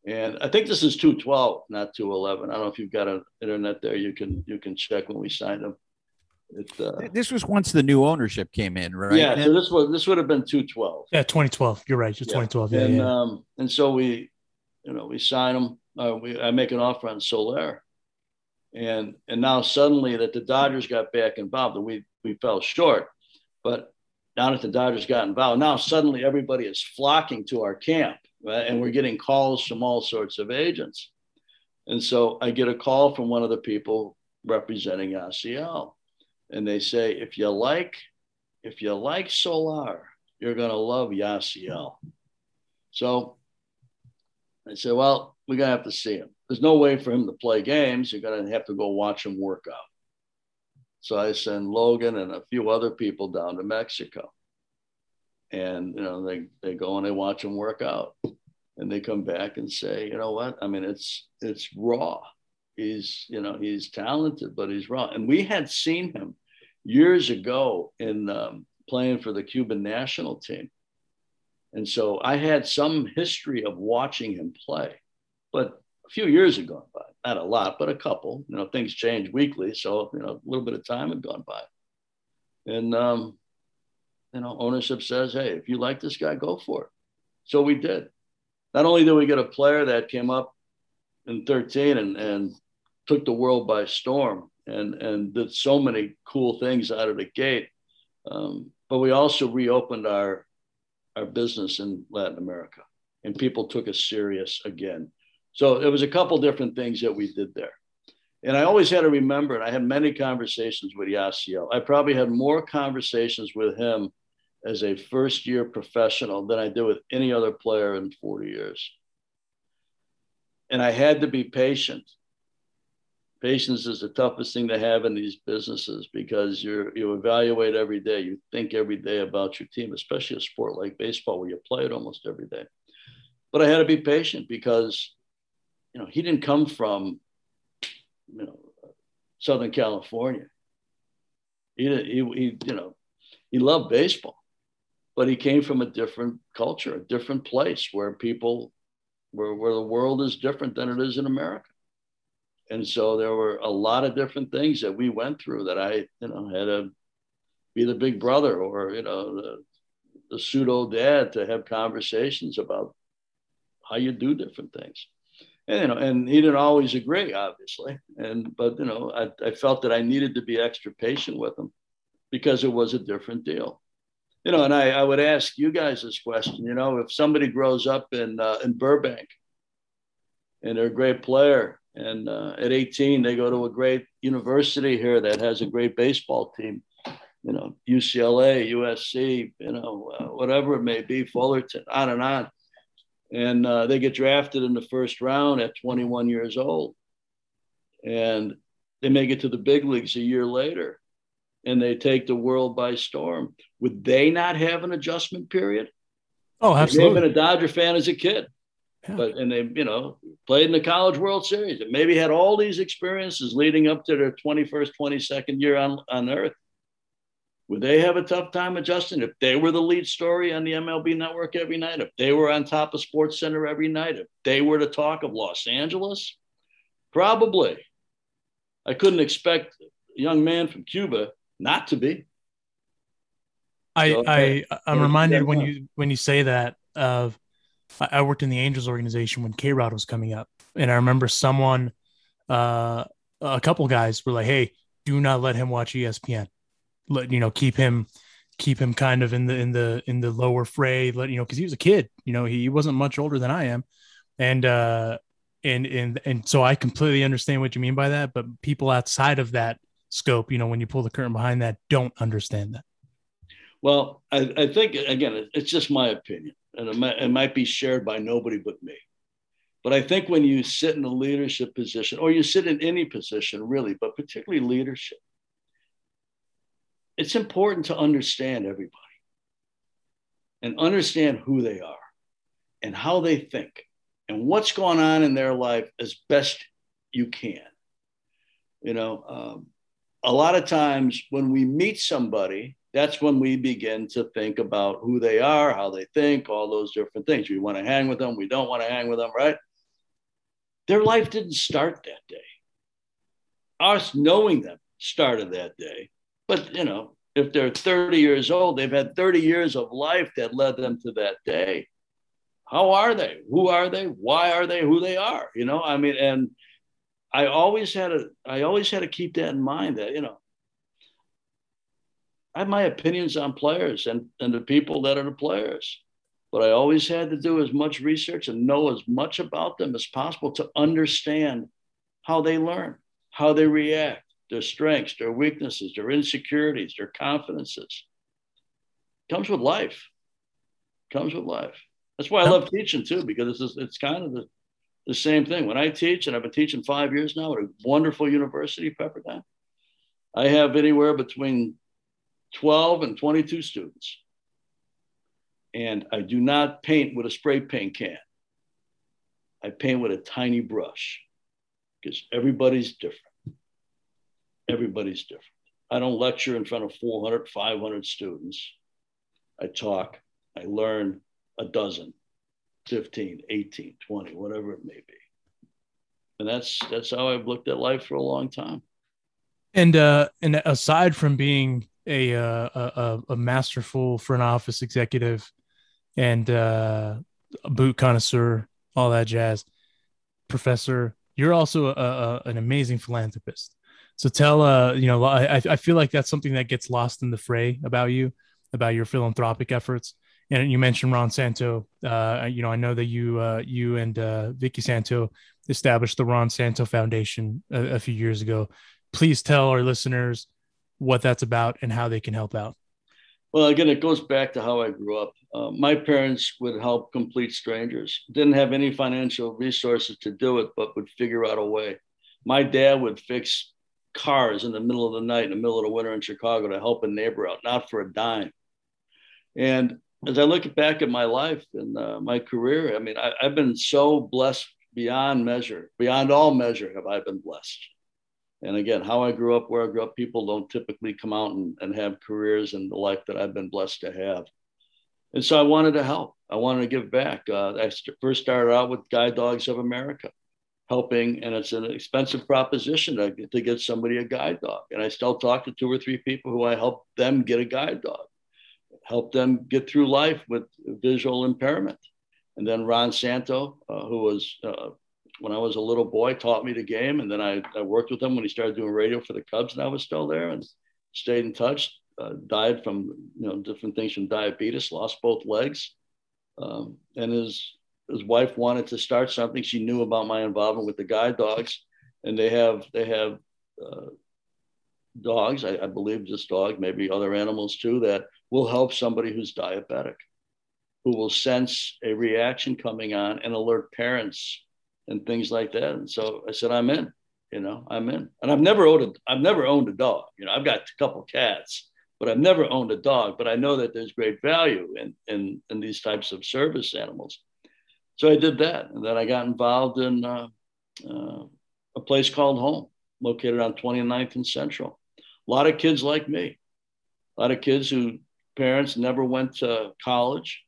And I think this is 2012, not 2011. I don't know if you've got an internet there. You can check when we signed them. This was once the new ownership came in, right? Yeah, so this would have been 2012. Yeah, 2012. You're right. It's 2012. Yeah, and and so we, you know, we sign them. I make an offer on Soler, and now suddenly that the Dodgers got back involved, and we fell short, but now that the Dodgers got involved, now suddenly everybody is flocking to our camp, right? And we're getting calls from all sorts of agents, and so I get a call from one of the people representing Yasiel. And they say, if you like Soler, you're going to love Yasiel. So I said, well, we're going to have to see him. There's no way for him to play games. You're going to have to go watch him work out. So I send Logan and a few other people down to Mexico. And, you know, they go and they watch him work out. And they come back and say, you know what? I mean, it's raw. He's talented, but he's raw. And we had seen him years ago in playing for the Cuban national team. And so I had some history of watching him play, but a few years had gone by, not a lot, but a couple, you know, things change weekly. So, you know, a little bit of time had gone by and, you know, ownership says, hey, if you like this guy, go for it. So we did. Not only did we get a player that came up in 13 and took the world by storm and did so many cool things out of the gate. But we also reopened our business in Latin America and people took us serious again. So it was a couple different things that we did there. And I always had to remember, and I had many conversations with Yasiel. I probably had more conversations with him as a first year professional than I did with any other player in 40 years. And I had to be patient. Patience is the toughest thing to have in these businesses because you evaluate every day. You think every day about your team, especially a sport like baseball where you play it almost every day. But I had to be patient because, you know, he didn't come from, you know, Southern California. He loved baseball, but he came from a different culture, a different place where people where the world is different than it is in America. And so there were a lot of different things that we went through that I, you know, had to be the big brother or, you know, the pseudo dad to have conversations about how you do different things. And, you know, and he didn't always agree, obviously. But, you know, I felt that I needed to be extra patient with him because it was a different deal. You know, and I would ask you guys this question, you know, if somebody grows up in Burbank and they're a great player and at 18, they go to a great university here that has a great baseball team, you know, UCLA, USC, you know, whatever it may be, Fullerton, on and on. And they get drafted in the first round at 21 years old. And they make it to the big leagues a year later. And they take the world by storm. Would they not have an adjustment period? Oh, absolutely. They've been a Dodger fan as a kid, yeah. And they, you know, played in the College World Series and maybe had all these experiences leading up to their 21st, 22nd year on earth. Would they have a tough time adjusting if they were the lead story on the MLB network every night, if they were on top of Sports Center every night, if they were to talk of Los Angeles? Probably. I couldn't expect a young man from Cuba not to be. I'm reminded when you say that of I worked in the Angels organization when K-Rod was coming up, and I remember someone, a couple guys were like, "Hey, do not let him watch ESPN. Let keep him kind of in the lower fray. Let because he was a kid. He wasn't much older than I am, and so I completely understand what you mean by that. But people outside of that scope, when you pull the curtain behind that, don't understand that." Well, I think, again, it's just my opinion, and it might be shared by nobody but me. But I think when you sit in a leadership position, or you sit in any position really, but particularly leadership, it's important to understand everybody and understand who they are and how they think and what's going on in their life as best you can. A lot of times when we meet somebody, that's when we begin to think about who they are, how they think, all those different things. We want to hang with them. We don't want to hang with them, right? Their life didn't start that day. Us knowing them started that day. But, if they're 30 years old, they've had 30 years of life that led them to that day. How are they? Who are they? Why are they who they are? And I always had to keep that in mind that, I have my opinions on players and the people that are the players, but I always had to do as much research and know as much about them as possible to understand how they learn, how they react, their strengths, their weaknesses, their insecurities, their confidences. Comes with life. That's why I love teaching too, because it's kind of the same thing. When I teach, and I've been teaching 5 years now at a wonderful university, Pepperdine, I have anywhere between 12 and 22 students. And I do not paint with a spray paint can. I paint with a tiny brush because everybody's different. Everybody's different. I don't lecture in front of 400, 500 students. I talk, I learn a dozen, 15, 18, 20, whatever it may be. And that's how I've looked at life for a long time. And aside from being a masterful front office executive and a boot connoisseur, all that jazz, professor, you're also an amazing philanthropist. So tell, I feel like that's something that gets lost in the fray about you, about your philanthropic efforts. And you mentioned Ron Santo. I know that you and Vicky Santo established the Ron Santo Foundation a few years ago. Please tell our listeners what that's about and how they can help out. Well, again, it goes back to how I grew up. My parents would help complete strangers. Didn't have any financial resources to do it, but would figure out a way. My dad would fix cars in the middle of the night, in the middle of the winter in Chicago to help a neighbor out, not for a dime. And as I look back at my life and my career, I've been so blessed beyond measure, beyond all measure have I been blessed. And again, how I grew up, where I grew up, people don't typically come out and have careers and the life that I've been blessed to have. And so I wanted to help. I wanted to give back. I first started out with Guide Dogs of America, helping, and it's an expensive proposition to get somebody a guide dog. And I still talk to 2 or 3 people who I helped them get a guide dog, help them get through life with visual impairment. And then Ron Santo, who was... when I was a little boy, taught me the game. And then I worked with him when he started doing radio for the Cubs, and I was still there and stayed in touch, died from, different things from diabetes, lost both legs. And his wife wanted to start something. She knew about my involvement with the Guide Dogs, and they have dogs. I believe this dog, maybe other animals too, that will help somebody who's diabetic, who will sense a reaction coming on and alert parents and things like that. And so I said, I'm in. And I've never owned a dog. I've got a couple cats, but I've never owned a dog, but I know that there's great value in these types of service animals. So I did that. And then I got involved in a place called Home, located on 29th and Central. A lot of kids like me, a lot of kids whose parents never went to college,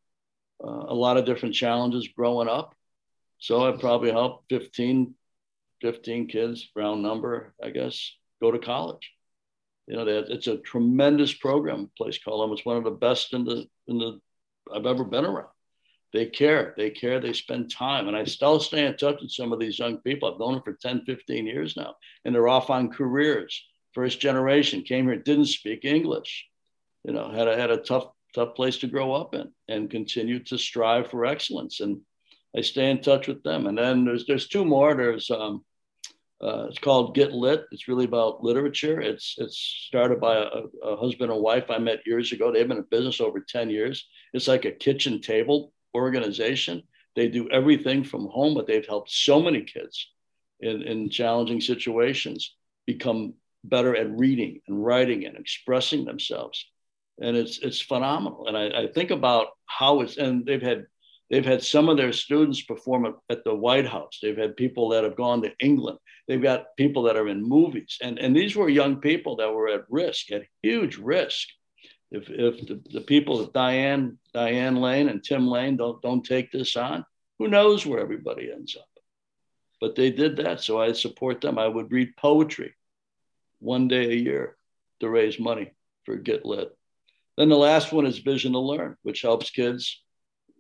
a lot of different challenges growing up. So I probably helped 15 kids, round number, I guess, go to college. You know, it's a tremendous program, Place Column. It's one of the best in the I've ever been around. They care. They spend time. And I still stay in touch with some of these young people. I've known them for 10, 15 years now. And they're off on careers. First generation, came here, didn't speak English. You know, had a tough place to grow up in, and continue to strive for excellence. And I stay in touch with them. And then there's two more. There's it's called Get Lit. It's really about literature. It's started by a husband and wife I met years ago. They've been in business over 10 years. It's like a kitchen table organization. They do everything from home, but they've helped so many kids in challenging situations become better at reading and writing and expressing themselves. And it's phenomenal. And I think about how it's, and they've had some of their students perform at the White House. They've had people that have gone to England. They've got people that are in movies. And these were young people that were at risk, at huge risk. If the people of Diane Lane and Tim Lane don't take this on, who knows where everybody ends up. But they did that, so I support them. I would read poetry one day a year to raise money for Get Lit. Then the last one is Vision to Learn, which helps kids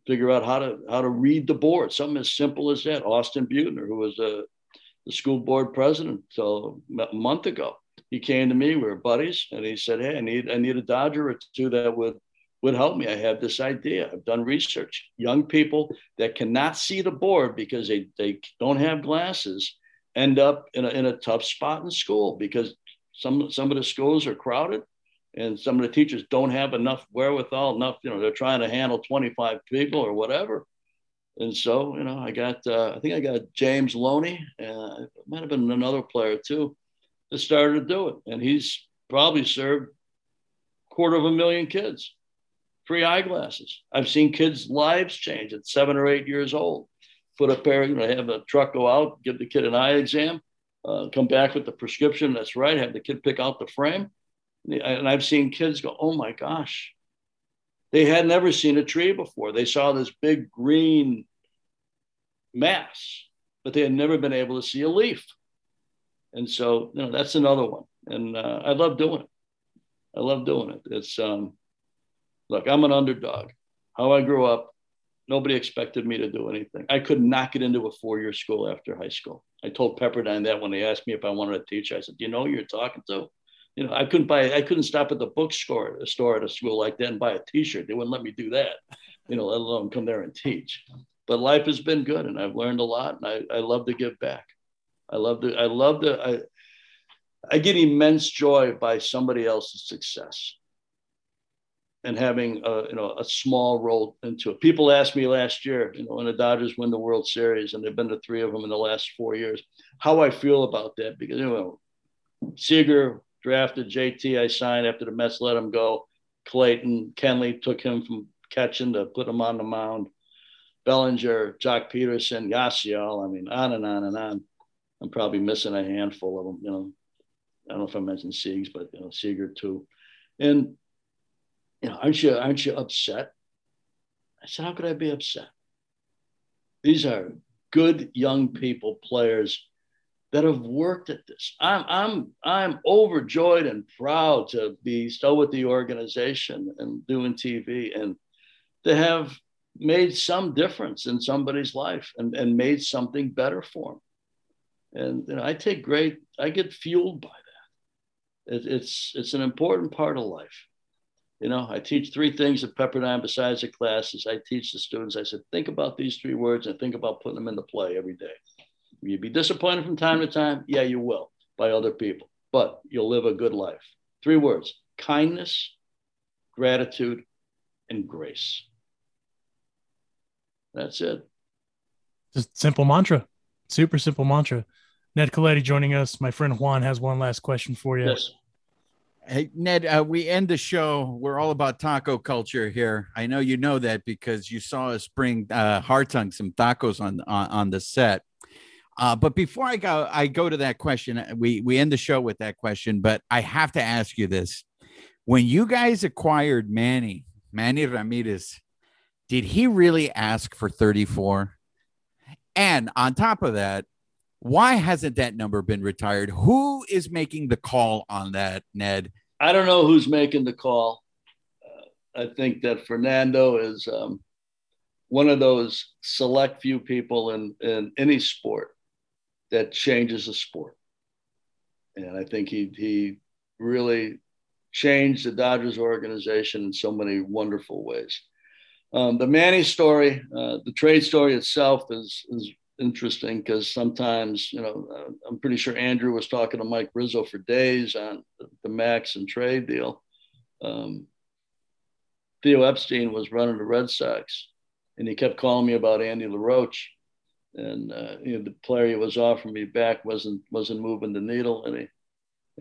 figure out how to read the board. Something as simple as that. Austin Buettner, who was the school board president until a month ago, he came to me. We were buddies, and he said, "Hey, I need a Dodger or two that would help me. I have this idea. I've done research. Young people that cannot see the board because they don't have glasses end up in a tough spot in school because some of the schools are crowded." And some of the teachers don't have enough wherewithal, they're trying to handle 25 people or whatever. And so, I think I got James Loney, it might've been another player too, that started to do it. And he's probably served 250,000 kids, free eyeglasses. I've seen kids' lives change at 7 or 8 years old. Put a pair, have a truck go out, give the kid an eye exam, come back with the prescription, that's right, have the kid pick out the frame. And I've seen kids go, oh my gosh, they had never seen a tree before. They saw this big green mass, but they had never been able to see a leaf. And so, that's another one. And I love doing it. It's, look, I'm an underdog. How I grew up, nobody expected me to do anything. I could not get into a four-year school after high school. I told Pepperdine that when they asked me if I wanted to teach, I said, you know who you're talking to? I couldn't stop at the bookstore at a school like that and buy a t-shirt. They wouldn't let me do that, let alone come there and teach. But life has been good and I've learned a lot and I love to give back. I get immense joy by somebody else's success and having a small role into it. People asked me last year, when the Dodgers win the World Series, and they've been to three of them in the last 4 years, how I feel about that, because Seager drafted, JT I signed after the Mets let him go. Clayton, Kenley took him from catching to put him on the mound. Bellinger, Jock Peterson, Yasiel, on and on and on. I'm probably missing a handful of them, I don't know if I mentioned Seager, but, Seager too. And, aren't you upset? I said, how could I be upset? These are good young people, players, that have worked at this. I'm overjoyed and proud to be still with the organization and doing TV and to have made some difference in somebody's life and made something better for them. And I get fueled by that. It's an important part of life. I teach three things at Pepperdine besides the classes. I teach the students. I said, think about these three words and think about putting them into play every day. You'd be disappointed from time to time. Yeah, you will, by other people, but you'll live a good life. Three words: kindness, gratitude, and grace. That's it. Just simple mantra, super simple mantra. Ned Colletti joining us. My friend Juan has one last question for you. Yes. Hey, Ned, we end the show. We're all about taco culture here. I know you know that because you saw us bring Hartung some tacos on the set. But before I go to that question, we end the show with that question, but I have to ask you this. When you guys acquired Manny Ramirez, did he really ask for 34? And on top of that, Why hasn't that number been retired? Who is making the call on that, Ned? I don't know who's making the call. I think that Fernando is one of those select few people in any sport that changes the sport. And I think he really changed the Dodgers organization in so many wonderful ways. The Manny story, the trade story itself is interesting because sometimes, you know, I'm pretty sure Andrew was talking to Mike Rizzo for days on the Max and trade deal. Theo Epstein was running the Red Sox, and he kept calling me about Andy LaRoche, and you know, the player he was offering me back wasn't moving the needle, and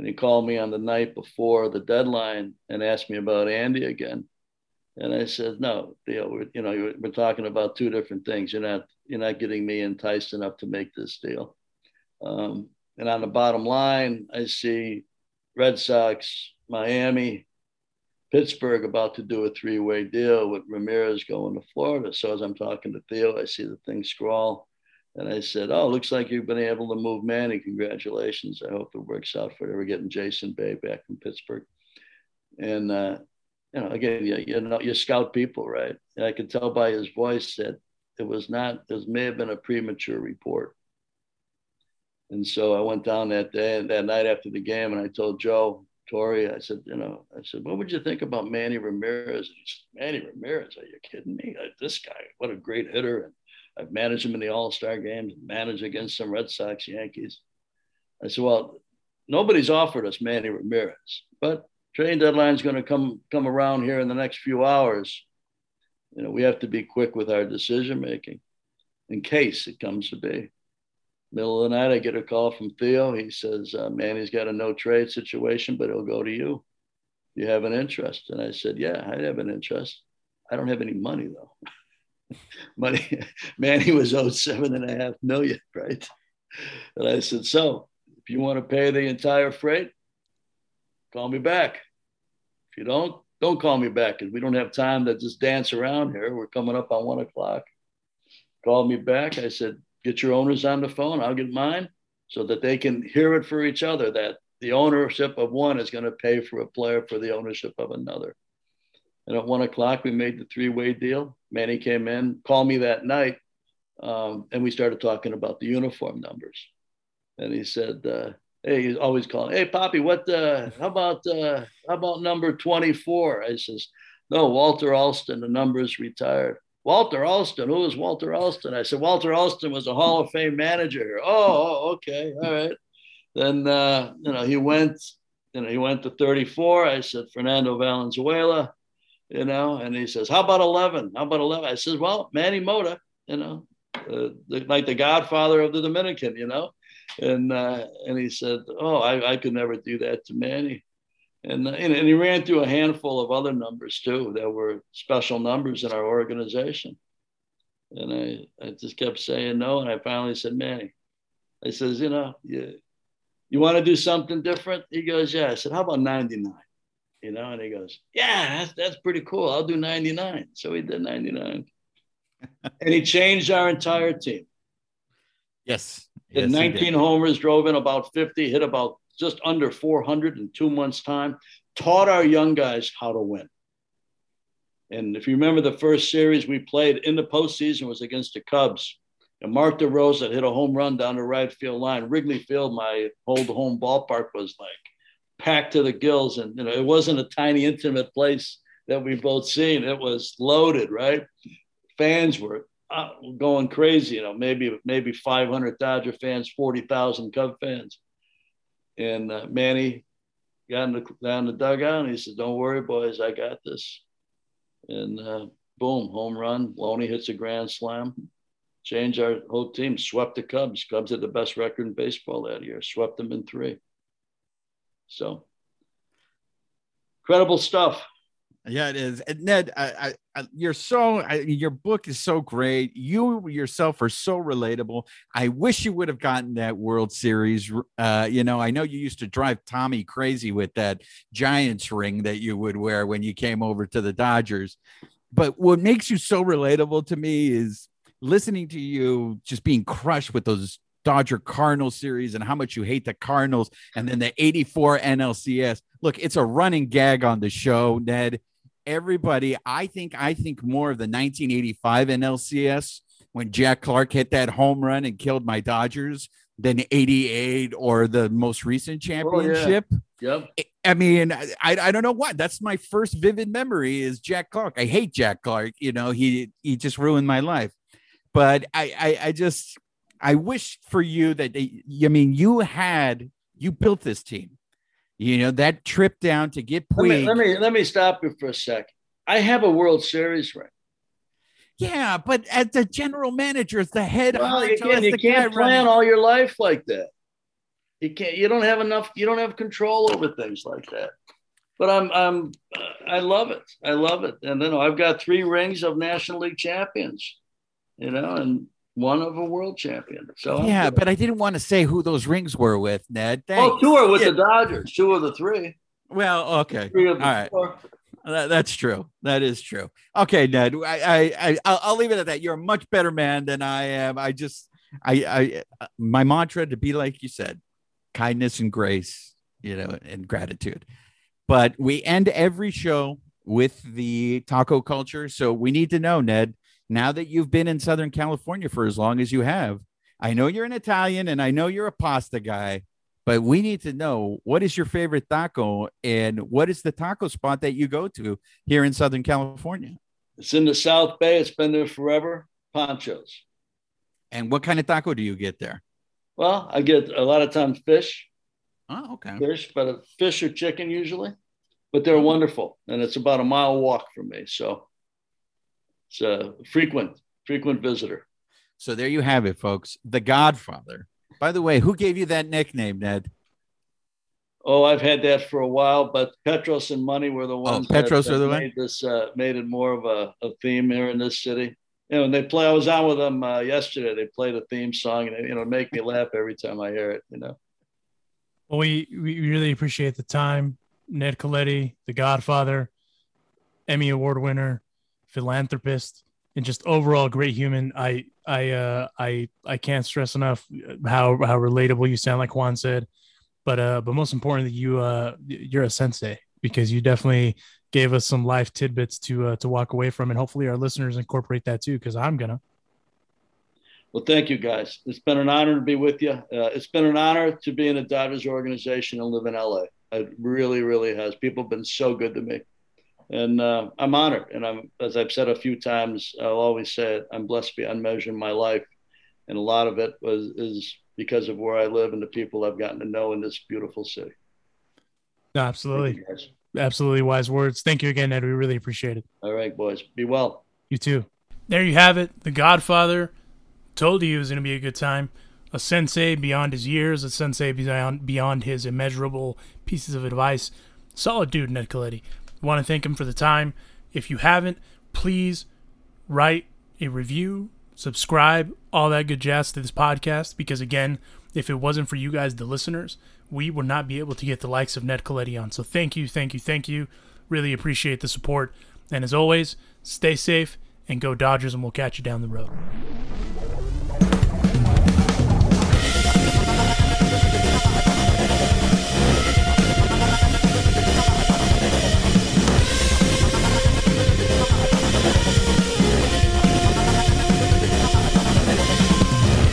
he called me on the night before the deadline and asked me about Andy again, and I said, no, Theo, we're talking about two different things. You're not getting me enticed enough to make this deal. And on the bottom line, I see Red Sox, Miami, Pittsburgh about to do a three-way deal with Ramirez going to Florida. So as I'm talking to Theo, I see the thing scrawl. And I said, oh, looks like you've been able to move Manny. Congratulations. I hope it works out for you. We're getting Jason Bay back from Pittsburgh. And, you know, again, you scout people, right? And I could tell by his voice that this may have been a premature report. And so I went down that night after the game, and I told Joe Torre, I said, what would you think about Manny Ramirez? And he said, Manny Ramirez, are you kidding me? This guy, what a great hitter. And I've managed him in the All-Star games, managed against some Red Sox, Yankees. I said, well, nobody's offered us Manny Ramirez, but trade deadline's going to come around here in the next few hours. You know, we have to be quick with our decision-making in case it comes to be. Middle of the night, I get a call from Theo. He says, Manny's got a no-trade situation, but he'll go to you. You have an interest. And I said, yeah, I have an interest. I don't have any money, though. Manny was owed $7.5 million, right? And I said, so if you want to pay the entire freight, call me back. If you don't call me back, because we don't have time to just dance around here. We're coming up on 1 o'clock. Called me back. I said, get your owners on the phone. I'll get mine so that they can hear it for each other, that the ownership of one is going to pay for a player for the ownership of another. And at 1 o'clock, we made the three-way deal. Manny came in, called me that night, and we started talking about the uniform numbers. And he said, hey, he's always calling, hey, Poppy, how about number 24? I says, no, Walter Alston, the number's retired. Walter Alston, who is Walter Alston? I said, Walter Alston was a Hall of Fame manager here. Oh, okay, all right. Then, he went to 34. I said, Fernando Valenzuela, and he says, how about 11? I says, well, Manny Mota, like the godfather of the Dominican, And he said, oh, I could never do that to Manny. And he ran through a handful of other numbers, too, that were special numbers in our organization. And I just kept saying no. And I finally said, Manny, I says, you want to do something different? He goes, yeah. I said, how about 99? And he goes, yeah, that's pretty cool. I'll do 99. So he did 99. And he changed our entire team. Yes. Hit 19 homers, drove in about 50, hit about just under 400 in 2 months' time, taught our young guys how to win. And if you remember, the first series we played in the postseason was against the Cubs. And Mark DeRosa hit a home run down the right field line. Wrigley Field, my old home ballpark, was like packed to the gills. And, it wasn't a tiny, intimate place that we both seen. It was loaded, right? Fans were going crazy, maybe 500 Dodger fans, 40,000 Cub fans. And Manny got down the dugout, and he said, don't worry, boys, I got this. And boom, home run. Loney hits a grand slam. Changed our whole team, swept the Cubs. Cubs had the best record in baseball that year, swept them in 3. So, incredible stuff. Yeah, it is. And Ned, your book is so great. You yourself are so relatable. I wish you would have gotten that World Series. I know you used to drive Tommy crazy with that Giants ring that you would wear when you came over to the Dodgers. But what makes you so relatable to me is listening to you just being crushed with those Dodger Cardinals series and how much you hate the Cardinals, and then the 84 NLCS. Look, it's a running gag on the show, Ned. Everybody, I think more of the 1985 NLCS when Jack Clark hit that home run and killed my Dodgers than 88 or the most recent championship. Oh, yeah. Yep. I mean, I don't know why. That's my first vivid memory is Jack Clark. I hate Jack Clark. You know, he just ruined my life. But I wish for you that you built this team, you know, that trip down to get Puig. Let me stop you for a second. I have a World Series ring. Yeah, but as the general manager, as the head, you can't plan all your life like that. You can't. You don't have enough. You don't have control over things like that. But I love it. I love it. And then I've got 3 rings of National League champions. You know, and one of a world champion. So yeah, but I didn't want to say who those rings were with, Ned. Thanks. Oh, 2 are with the Dodgers. 2 of the 3. Well, okay. 3 of the 4. That's true. That is true. Okay, Ned. I'll leave it at that. You're a much better man than I am. I my mantra to be like you said, kindness and grace, you know, and gratitude. But we end every show with the taco culture, so we need to know, Ned. Now that you've been in Southern California for as long as you have, I know you're an Italian and I know you're a pasta guy. But we need to know, what is your favorite taco and what is the taco spot that you go to here in Southern California? It's in the South Bay. It's been there forever. Pancho's. And what kind of taco do you get there? Well, I get a lot of times fish. Oh, okay. Fish or chicken usually. But they're wonderful. And it's about a mile walk from me. So it's a frequent visitor. So there you have it, folks. The Godfather. By the way, who gave you that nickname, Ned? Oh, I've had that for a while, but Petros and Money were the ones made it more of a theme here in this city. You know, and I was on with them yesterday. They played a theme song, and it make me laugh every time I hear it, you know. Well, we really appreciate the time. Ned Colletti, the Godfather, Emmy Award winner, philanthropist, and just overall great human. I can't stress enough how relatable you sound, like Juan said, but most importantly, you're a sensei, because you definitely gave us some life tidbits to walk away from, and hopefully our listeners incorporate that too, because I'm gonna. Well, thank you guys. It's been an honor to be with you. It's been an honor to be in the Dodgers organization and live in LA. It really, really has. People have been so good to me. And I'm honored. And as I've said a few times, I'll always say it, I'm blessed beyond measure in my life. And a lot of it is because of where I live and the people I've gotten to know in this beautiful city. No, absolutely. Absolutely wise words. Thank you again, Ed. We really appreciate it. All right, boys. Be well. You too. There you have it. The Godfather. Told you it was going to be a good time. A sensei beyond his years. A sensei beyond his immeasurable pieces of advice. Solid dude, Ned Colletti. Want to thank him for the time. If you haven't, please write a review, subscribe, all that good jazz to this podcast, because again, if it wasn't for you guys, the listeners, we would not be able to get the likes of Ned Colletti on. So thank you. Really appreciate the support. And as always, stay safe and go Dodgers, and we'll catch you down the road.